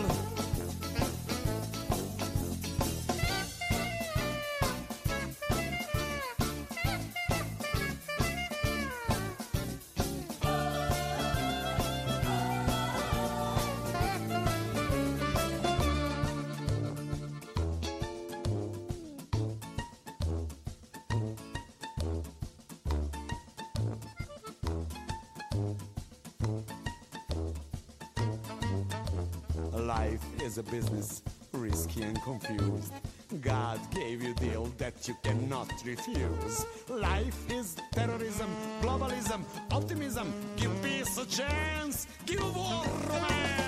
Life is a business, risky and confused. God gave you a deal that you cannot refuse. Life is terrorism, globalism, optimism. Give peace a chance, give war romance.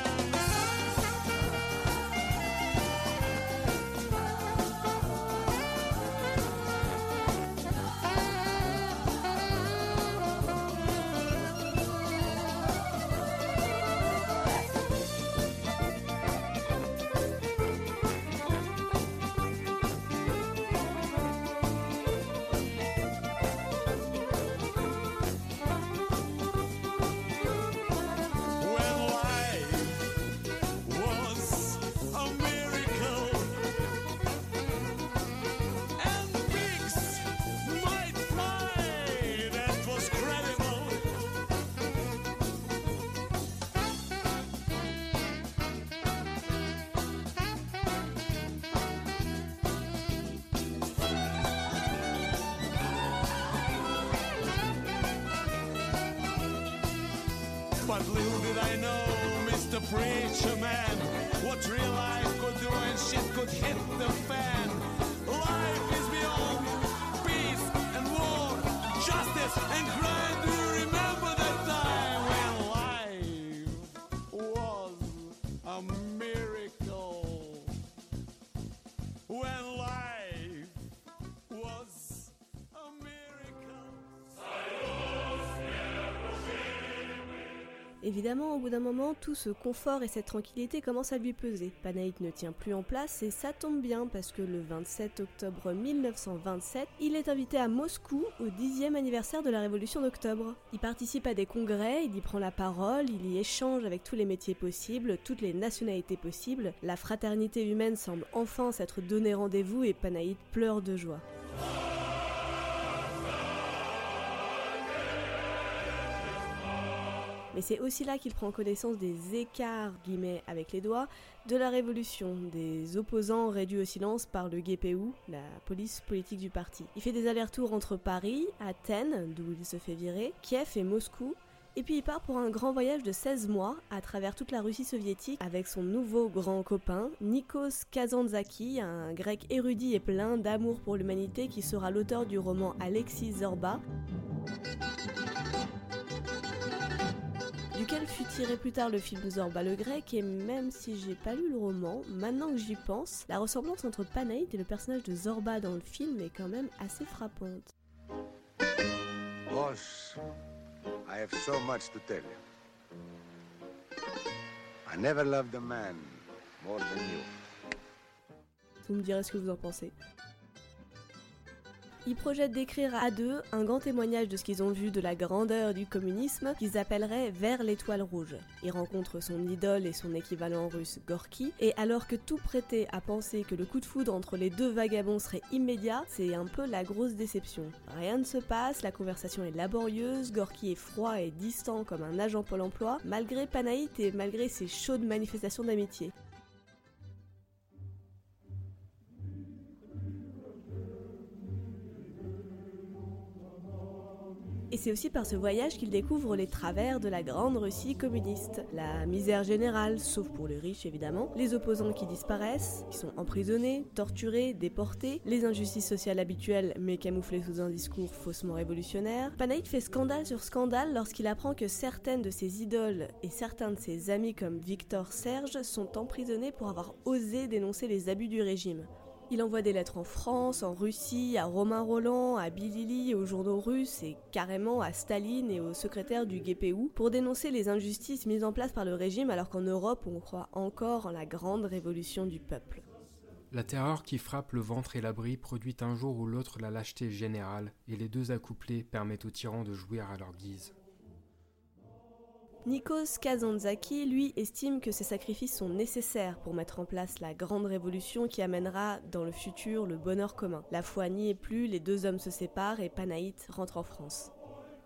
But little did I know, Mr. Preacher Man, what real life could do and shit could hit the fan. Life is beyond peace and war, justice and crime. Do you remember that time when life was a miracle? When life was a miracle. Évidemment, au bout d'un moment, tout ce confort et cette tranquillité commencent à lui peser. Panaït ne tient plus en place et ça tombe bien parce que le 27 octobre 1927, il est invité à Moscou au 10e anniversaire de la Révolution d'Octobre. Il participe à des congrès, il y prend la parole, il y échange avec tous les métiers possibles, toutes les nationalités possibles. La fraternité humaine semble enfin s'être donné rendez-vous et Panaït pleure de joie. Mais c'est aussi là qu'il prend connaissance des écarts, guillemets avec les doigts, de la révolution, des opposants réduits au silence par le GPU, la police politique du parti. Il fait des allers-retours entre Paris, Athènes, d'où il se fait virer, Kiev et Moscou, et puis il part pour un grand voyage de 16 mois à travers toute la Russie soviétique avec son nouveau grand copain, Nikos Kazantzaki, un grec érudit et plein d'amour pour l'humanité qui sera l'auteur du roman Alexis Zorba, duquel fut tiré plus tard le film Zorba le Grec, et même si j'ai pas lu le roman, maintenant que j'y pense, la ressemblance entre Panaït et le personnage de Zorba dans le film est quand même assez frappante. Boss, I have so much to tell you. I never loved a man more than you. Vous me direz ce que vous en pensez. Ils projettent d'écrire à deux un grand témoignage de ce qu'ils ont vu de la grandeur du communisme qu'ils appelleraient « Vers l'étoile rouge ». Ils rencontrent son idole et son équivalent russe Gorki, et alors que tout prêtait à penser que le coup de foudre entre les deux vagabonds serait immédiat, c'est un peu la grosse déception. Rien ne se passe, la conversation est laborieuse, Gorki est froid et distant comme un agent Pôle emploi, malgré Panaït et malgré ses chaudes manifestations d'amitié. Et c'est aussi par ce voyage qu'il découvre les travers de la grande Russie communiste. La misère générale, sauf pour les riches évidemment, les opposants qui disparaissent, qui sont emprisonnés, torturés, déportés, les injustices sociales habituelles mais camouflées sous un discours faussement révolutionnaire. Panaït fait scandale sur scandale lorsqu'il apprend que certaines de ses idoles et certains de ses amis comme Victor Serge sont emprisonnés pour avoir osé dénoncer les abus du régime. Il envoie des lettres en France, en Russie, à Romain Rolland, à Bilili, aux journaux russes et carrément à Staline et au secrétaire du GPU pour dénoncer les injustices mises en place par le régime alors qu'en Europe on croit encore en la grande révolution du peuple. La terreur qui frappe le ventre et l'abri produit un jour ou l'autre la lâcheté générale et les deux accouplés permettent aux tyrans de jouir à leur guise. Nikos Kazantzaki, lui, estime que ces sacrifices sont nécessaires pour mettre en place la grande révolution qui amènera, dans le futur, le bonheur commun. La foi n'y est plus, les deux hommes se séparent et Panaït rentre en France.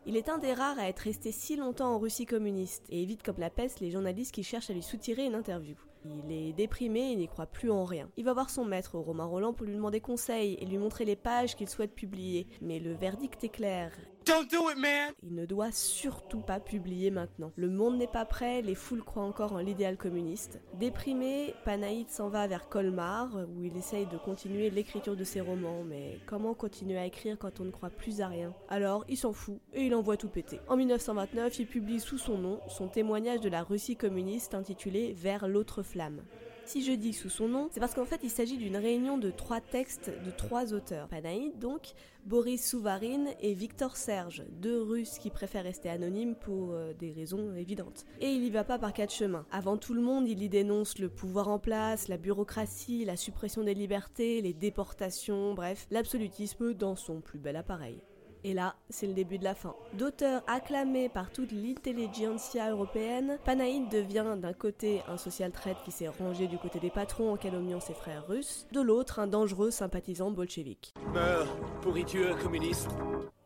Il est un des rares à être resté si longtemps en Russie communiste et évite comme la peste les journalistes qui cherchent à lui soutirer une interview. Il est déprimé et n'y croit plus en rien. Il va voir son maître, Romain Rolland, pour lui demander conseil et lui montrer les pages qu'il souhaite publier. Mais le verdict est clair. Don't do it, man. Il ne doit surtout pas publier maintenant. Le monde n'est pas prêt, les foules croient encore en l'idéal communiste. Déprimé, Panaït s'en va vers Colmar, où il essaye de continuer l'écriture de ses romans. Mais comment continuer à écrire quand on ne croit plus à rien? Alors, il s'en fout et il envoie tout péter. En 1929, il publie sous son nom son témoignage de la Russie communiste intitulé « Vers l'autre flamme ». Si je dis sous son nom, c'est parce qu'en fait il s'agit d'une réunion de trois textes de trois auteurs. Panaït donc, Boris Souvarine et Victor Serge, deux Russes qui préfèrent rester anonymes pour des raisons évidentes. Et il n'y va pas par quatre chemins. Avant tout le monde, il y dénonce le pouvoir en place, la bureaucratie, la suppression des libertés, les déportations, bref, l'absolutisme dans son plus bel appareil. Et là, c'est le début de la fin. D'auteur acclamé par toute l'intelligentsia européenne, Panaït devient d'un côté un social traître qui s'est rangé du côté des patrons en calomniant ses frères russes, de l'autre un dangereux sympathisant bolchevique. Meurs, pourriture communiste.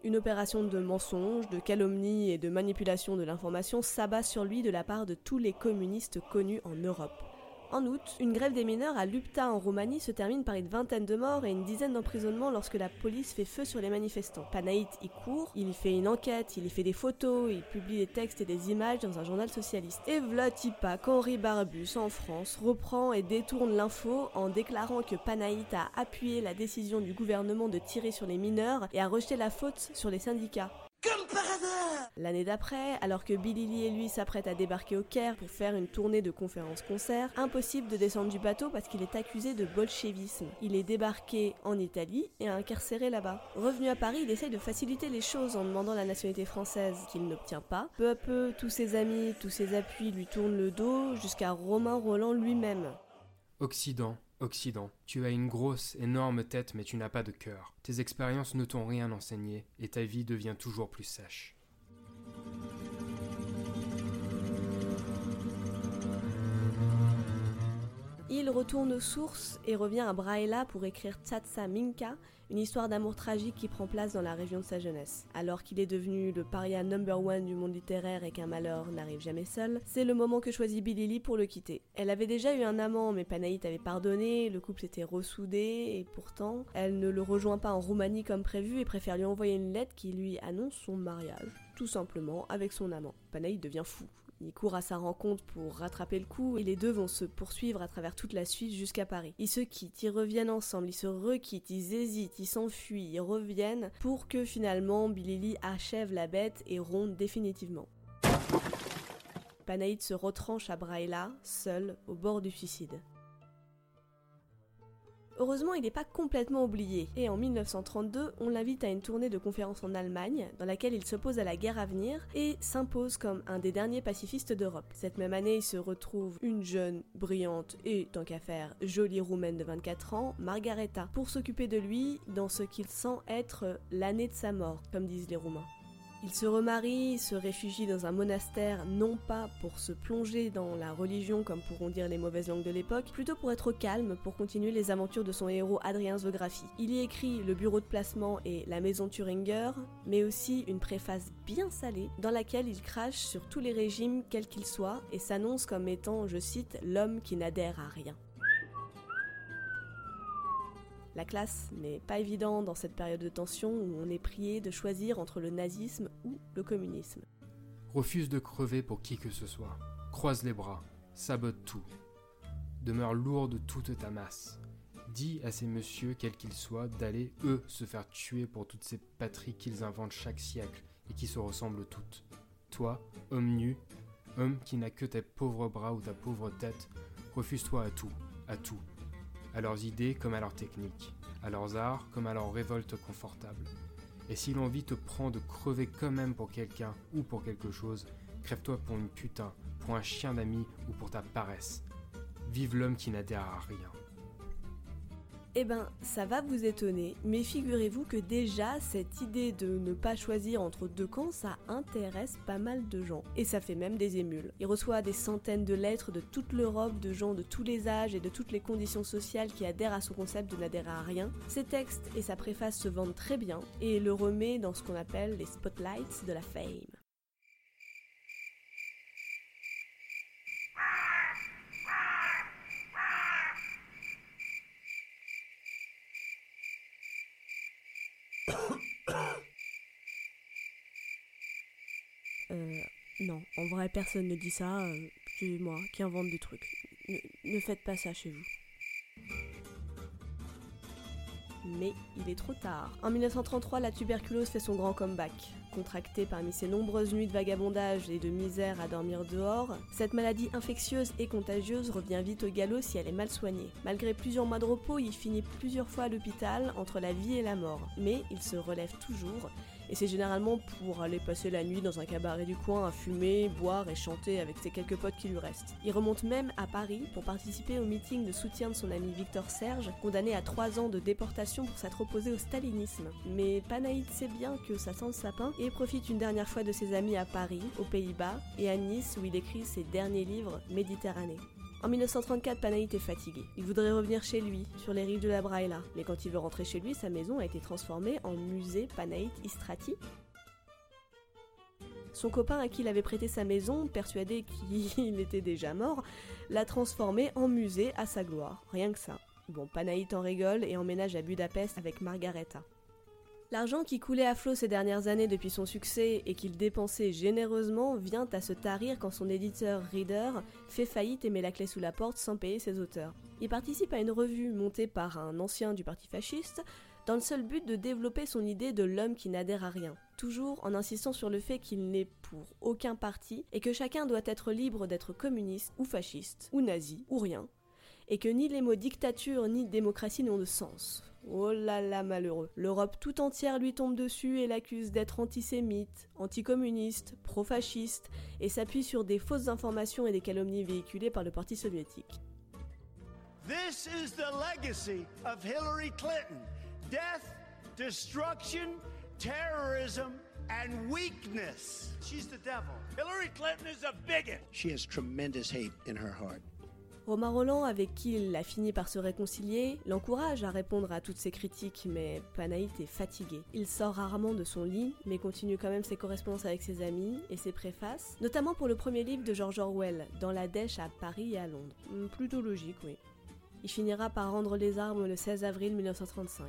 Une opération de mensonges, de calomnie et de manipulation de l'information s'abat sur lui de la part de tous les communistes connus en Europe. En août, une grève des mineurs à Lupta en Roumanie se termine par une vingtaine de morts et une dizaine d'emprisonnements lorsque la police fait feu sur les manifestants. Panaït y court, il fait une enquête, il y fait des photos, il publie des textes et des images dans un journal socialiste. Et v'là Tipa qu'Henri Barabus en France reprend et détourne l'info en déclarant que Panaït a appuyé la décision du gouvernement de tirer sur les mineurs et a rejeté la faute sur les syndicats. Comme par hasard ! L'année d'après, alors que Bilili et lui s'apprêtent à débarquer au Caire pour faire une tournée de conférences-concerts, impossible de descendre du bateau parce qu'il est accusé de bolchevisme. Il est débarqué en Italie et incarcéré là-bas. Revenu à Paris, il essaye de faciliter les choses en demandant la nationalité française, qu'il n'obtient pas. Peu à peu, tous ses amis, tous ses appuis lui tournent le dos, jusqu'à Romain Rolland lui-même. Occident, tu as une grosse, énorme tête, mais tu n'as pas de cœur. Tes expériences ne t'ont rien enseigné, et ta vie devient toujours plus sèche. Il retourne aux sources et revient à Brăila pour écrire Tsatsa Minca, une histoire d'amour tragique qui prend place dans la région de sa jeunesse. Alors qu'il est devenu le paria No. 1 du monde littéraire et qu'un malheur n'arrive jamais seul, c'est le moment que choisit Bilili pour le quitter. Elle avait déjà eu un amant, mais Panaït avait pardonné, le couple s'était ressoudé, et pourtant, elle ne le rejoint pas en Roumanie comme prévu et préfère lui envoyer une lettre qui lui annonce son mariage, tout simplement avec son amant. Panaït devient fou. Il court à sa rencontre pour rattraper le coup et les deux vont se poursuivre à travers toute la Suisse jusqu'à Paris. Ils se quittent, ils reviennent ensemble, ils se requittent, ils hésitent, ils s'enfuient, ils reviennent pour que finalement Bilili achève la bête et rompe définitivement. Panaït se retranche à Brăila, seul, au bord du suicide. Heureusement, il n'est pas complètement oublié, et en 1932, on l'invite à une tournée de conférences en Allemagne, dans laquelle il s'oppose à la guerre à venir, et s'impose comme un des derniers pacifistes d'Europe. Cette même année, il se retrouve une jeune, brillante et, tant qu'à faire, jolie Roumaine de 24 ans, Margareta, pour s'occuper de lui dans ce qu'il sent être l'année de sa mort, comme disent les Roumains. Il se remarie, se réfugie dans un monastère, non pas pour se plonger dans la religion comme pourront dire les mauvaises langues de l'époque, plutôt pour être au calme, pour continuer les aventures de son héros Adrien Zografi. Il y écrit le bureau de placement et la maison Thuringer, mais aussi une préface bien salée, dans laquelle il crache sur tous les régimes, quels qu'ils soient, et s'annonce comme étant, je cite, « l'homme qui n'adhère à rien ». La classe n'est pas évidente dans cette période de tension où on est prié de choisir entre le nazisme ou le communisme. Refuse de crever pour qui que ce soit. Croise les bras. Sabote tout. Demeure lourd de toute ta masse. Dis à ces messieurs, quels qu'ils soient, d'aller, eux, se faire tuer pour toutes ces patries qu'ils inventent chaque siècle et qui se ressemblent toutes. Toi, homme nu, homme qui n'a que tes pauvres bras ou ta pauvre tête, refuse-toi à tout, à tout. À leurs idées comme à leurs techniques, à leurs arts comme à leurs révoltes confortables. Et si l'envie te prend de crever quand même pour quelqu'un ou pour quelque chose, crève-toi pour une putain, pour un chien d'ami ou pour ta paresse. Vive l'homme qui n'adhère à rien. Eh ben, ça va vous étonner, mais figurez-vous que déjà, cette idée de ne pas choisir entre deux camps, ça intéresse pas mal de gens. Et ça fait même des émules. Il reçoit des centaines de lettres de toute l'Europe, de gens de tous les âges et de toutes les conditions sociales qui adhèrent à son concept de n'adhérer à rien. Ses textes et sa préface se vendent très bien, et le remet dans ce qu'on appelle les spotlights de la fame. Non, en vrai personne ne dit ça, c'est moi qui invente des trucs. Ne faites pas ça chez vous. Mais il est trop tard. En 1933, la tuberculose fait son grand comeback. Contractée parmi ses nombreuses nuits de vagabondage et de misère à dormir dehors, cette maladie infectieuse et contagieuse revient vite au galop si elle est mal soignée. Malgré plusieurs mois de repos, il finit plusieurs fois à l'hôpital, entre la vie et la mort. Mais il se relève toujours, et c'est généralement pour aller passer la nuit dans un cabaret du coin à fumer, boire et chanter avec ses quelques potes qui lui restent. Il remonte même à Paris pour participer au meeting de soutien de son ami Victor Serge, condamné à 3 ans de déportation pour s'être opposé au stalinisme. Mais Panaït sait bien que ça sent le sapin et profite une dernière fois de ses amis à Paris, aux Pays-Bas et à Nice où il écrit ses derniers livres « Méditerranée ». En 1934, Panaït est fatigué. Il voudrait revenir chez lui, sur les rives de la Brăila. Mais quand il veut rentrer chez lui, sa maison a été transformée en musée Panaït Istrati. Son copain à qui il avait prêté sa maison, persuadé qu'il était déjà mort, l'a transformée en musée à sa gloire. Rien que ça. Bon, Panaït en rigole et emménage à Budapest avec Margareta. L'argent qui coulait à flot ces dernières années depuis son succès et qu'il dépensait généreusement vient à se tarir quand son éditeur Reader fait faillite et met la clé sous la porte sans payer ses auteurs. Il participe à une revue montée par un ancien du parti fasciste dans le seul but de développer son idée de l'homme qui n'adhère à rien, toujours en insistant sur le fait qu'il n'est pour aucun parti et que chacun doit être libre d'être communiste ou fasciste ou nazi ou rien, et que ni les mots dictature ni démocratie n'ont de sens. Oh là là, malheureux. L'Europe tout entière lui tombe dessus et l'accuse d'être antisémite, anticommuniste, pro-fasciste, et s'appuie sur des fausses informations et des calomnies véhiculées par le parti soviétique. This is the legacy of Hillary Clinton. Death, destruction, terrorism, and weakness. She's the devil. Hillary Clinton is a bigot. She has tremendous hate in her heart. Romain Rolland, avec qui il a fini par se réconcilier, l'encourage à répondre à toutes ses critiques, mais Panaït est fatigué. Il sort rarement de son lit, mais continue quand même ses correspondances avec ses amis et ses préfaces, notamment pour le premier livre de George Orwell, Dans la dèche à Paris et à Londres. Plutôt logique, oui. Il finira par rendre les armes le 16 avril 1935.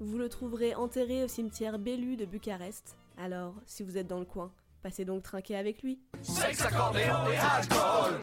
Vous le trouverez enterré au cimetière Bellu de Bucarest, alors si vous êtes dans le coin, passez donc trinquer avec lui. Sex, accordéon et alcool.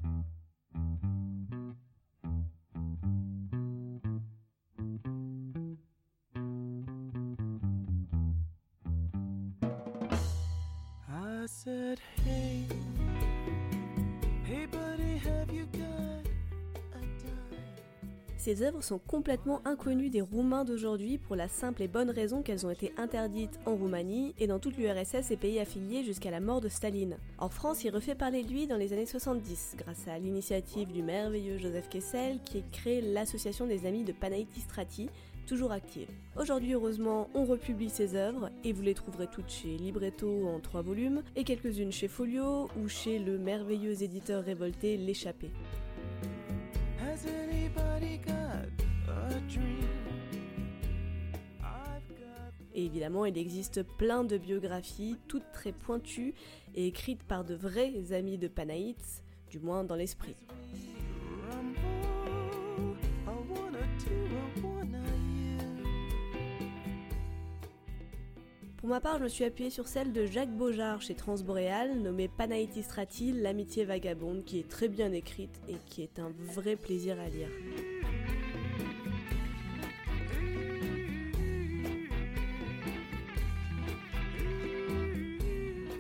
Ces œuvres sont complètement inconnues des Roumains d'aujourd'hui pour la simple et bonne raison qu'elles ont été interdites en Roumanie et dans toute l'URSS et pays affiliés jusqu'à la mort de Staline. En France, il refait parler de lui dans les années 70 grâce à l'initiative du merveilleux Joseph Kessel qui crée l'association des amis de Panaït Istrati, toujours active. Aujourd'hui, heureusement, on republie ses œuvres et vous les trouverez toutes chez Libretto en 3 volumes et quelques-unes chez Folio ou chez le merveilleux éditeur révolté L'Échappé. Et évidemment, il existe plein de biographies, toutes très pointues et écrites par de vrais amis de Panaït, du moins dans l'esprit. Pour ma part, je me suis appuyée sur celle de Jacques Beaujard chez Transboréal, nommée Panaït Istrati, l'amitié vagabonde, qui est très bien écrite et qui est un vrai plaisir à lire.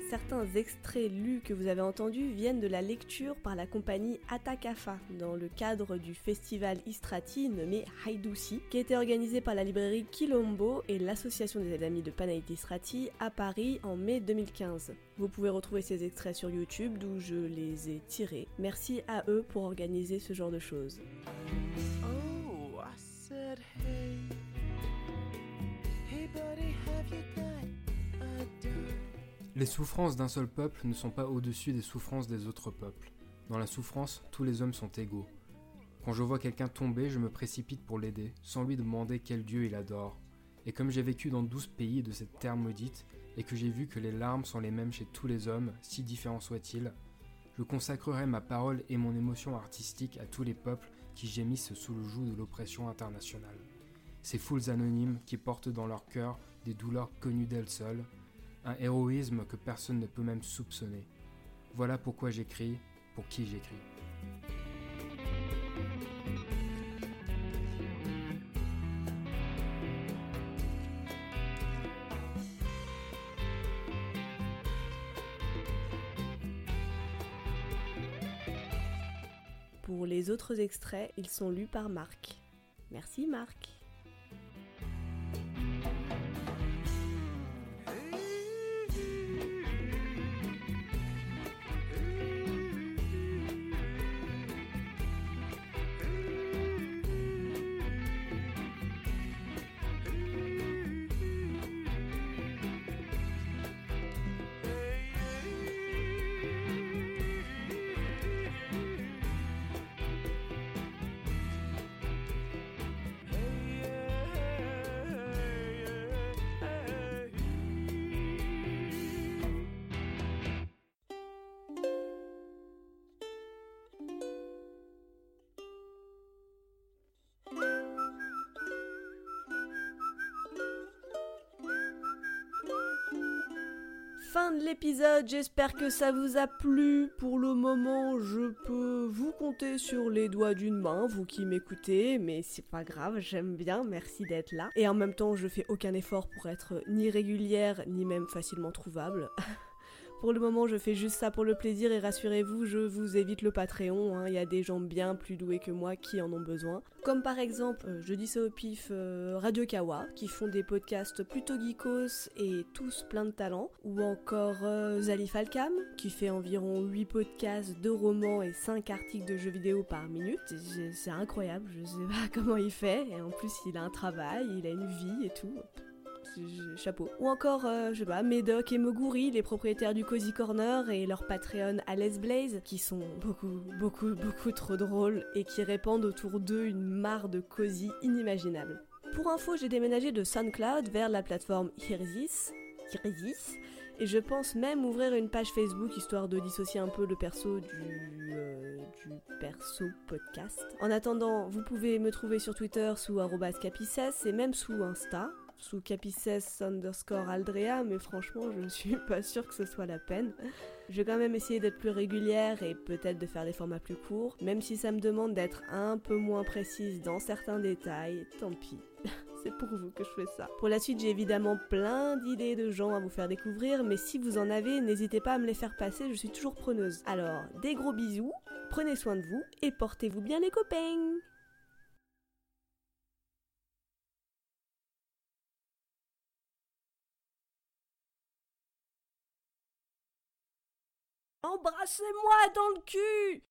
Certains extraits lus que vous avez entendus viennent de la lecture par la compagnie Atakafa dans le cadre du festival Istrati nommé Haïdoussi, qui était organisé par la librairie Quilombo et l'association des amis de Panaït Istrati à Paris en mai 2015. Vous pouvez retrouver ces extraits sur YouTube d'où je les ai tirés. Merci à eux pour organiser ce genre de choses. Oh, I said hey. Hey buddy, have you got a dude? Les souffrances d'un seul peuple ne sont pas au-dessus des souffrances des autres peuples. Dans la souffrance, tous les hommes sont égaux. Quand je vois quelqu'un tomber, je me précipite pour l'aider, sans lui demander quel dieu il adore. Et comme j'ai vécu dans 12 pays de cette terre maudite, et que j'ai vu que les larmes sont les mêmes chez tous les hommes, si différents soient-ils, je consacrerai ma parole et mon émotion artistique à tous les peuples qui gémissent sous le joug de l'oppression internationale. Ces foules anonymes qui portent dans leur cœur des douleurs connues d'elles seules, un héroïsme que personne ne peut même soupçonner. Voilà pourquoi j'écris, pour qui j'écris. Pour les autres extraits, ils sont lus par Marc. Merci Marc. Hey fin de l'épisode, j'espère que ça vous a plu. Pour le moment, je peux vous compter sur les doigts d'une main, vous qui m'écoutez, mais c'est pas grave, j'aime bien, merci d'être là. Et en même temps, je fais aucun effort pour être ni régulière, ni même facilement trouvable. Pour le moment, je fais juste ça pour le plaisir et rassurez-vous, je vous évite le Patreon, hein. Il y a des gens bien plus doués que moi qui en ont besoin. Comme par exemple, je dis ça au pif, Radio Kawa, qui font des podcasts plutôt geekos et tous plein de talent. Ou encore Zalif Alkam, qui fait environ 8 podcasts, 2 romans et 5 articles de jeux vidéo par minute. C'est incroyable, je sais pas comment il fait, et en plus il a un travail, il a une vie et tout. Chapeau. Ou encore, je sais pas, Médoc et Moguri, les propriétaires du Cozy Corner et leur Patreon Alice Blaze, qui sont beaucoup trop drôles et qui répandent autour d'eux une mare de Cozy inimaginable. Pour info, j'ai déménagé de SoundCloud vers la plateforme Hearsis, et je pense même ouvrir une page Facebook histoire de dissocier un peu le perso du perso podcast. En attendant, vous pouvez me trouver sur Twitter sous @capices et même sous Insta. Sous capices_aldrea, mais franchement je ne suis pas sûre que ce soit la peine. Je vais quand même essayer d'être plus régulière et peut-être de faire des formats plus courts, même si ça me demande d'être un peu moins précise dans certains détails, tant pis. C'est pour vous que je fais ça. Pour la suite, j'ai évidemment plein d'idées de gens à vous faire découvrir, mais si vous en avez, n'hésitez pas à me les faire passer, je suis toujours preneuse. Alors, des gros bisous, prenez soin de vous et portez-vous bien les copains! Embrassez-moi dans le cul!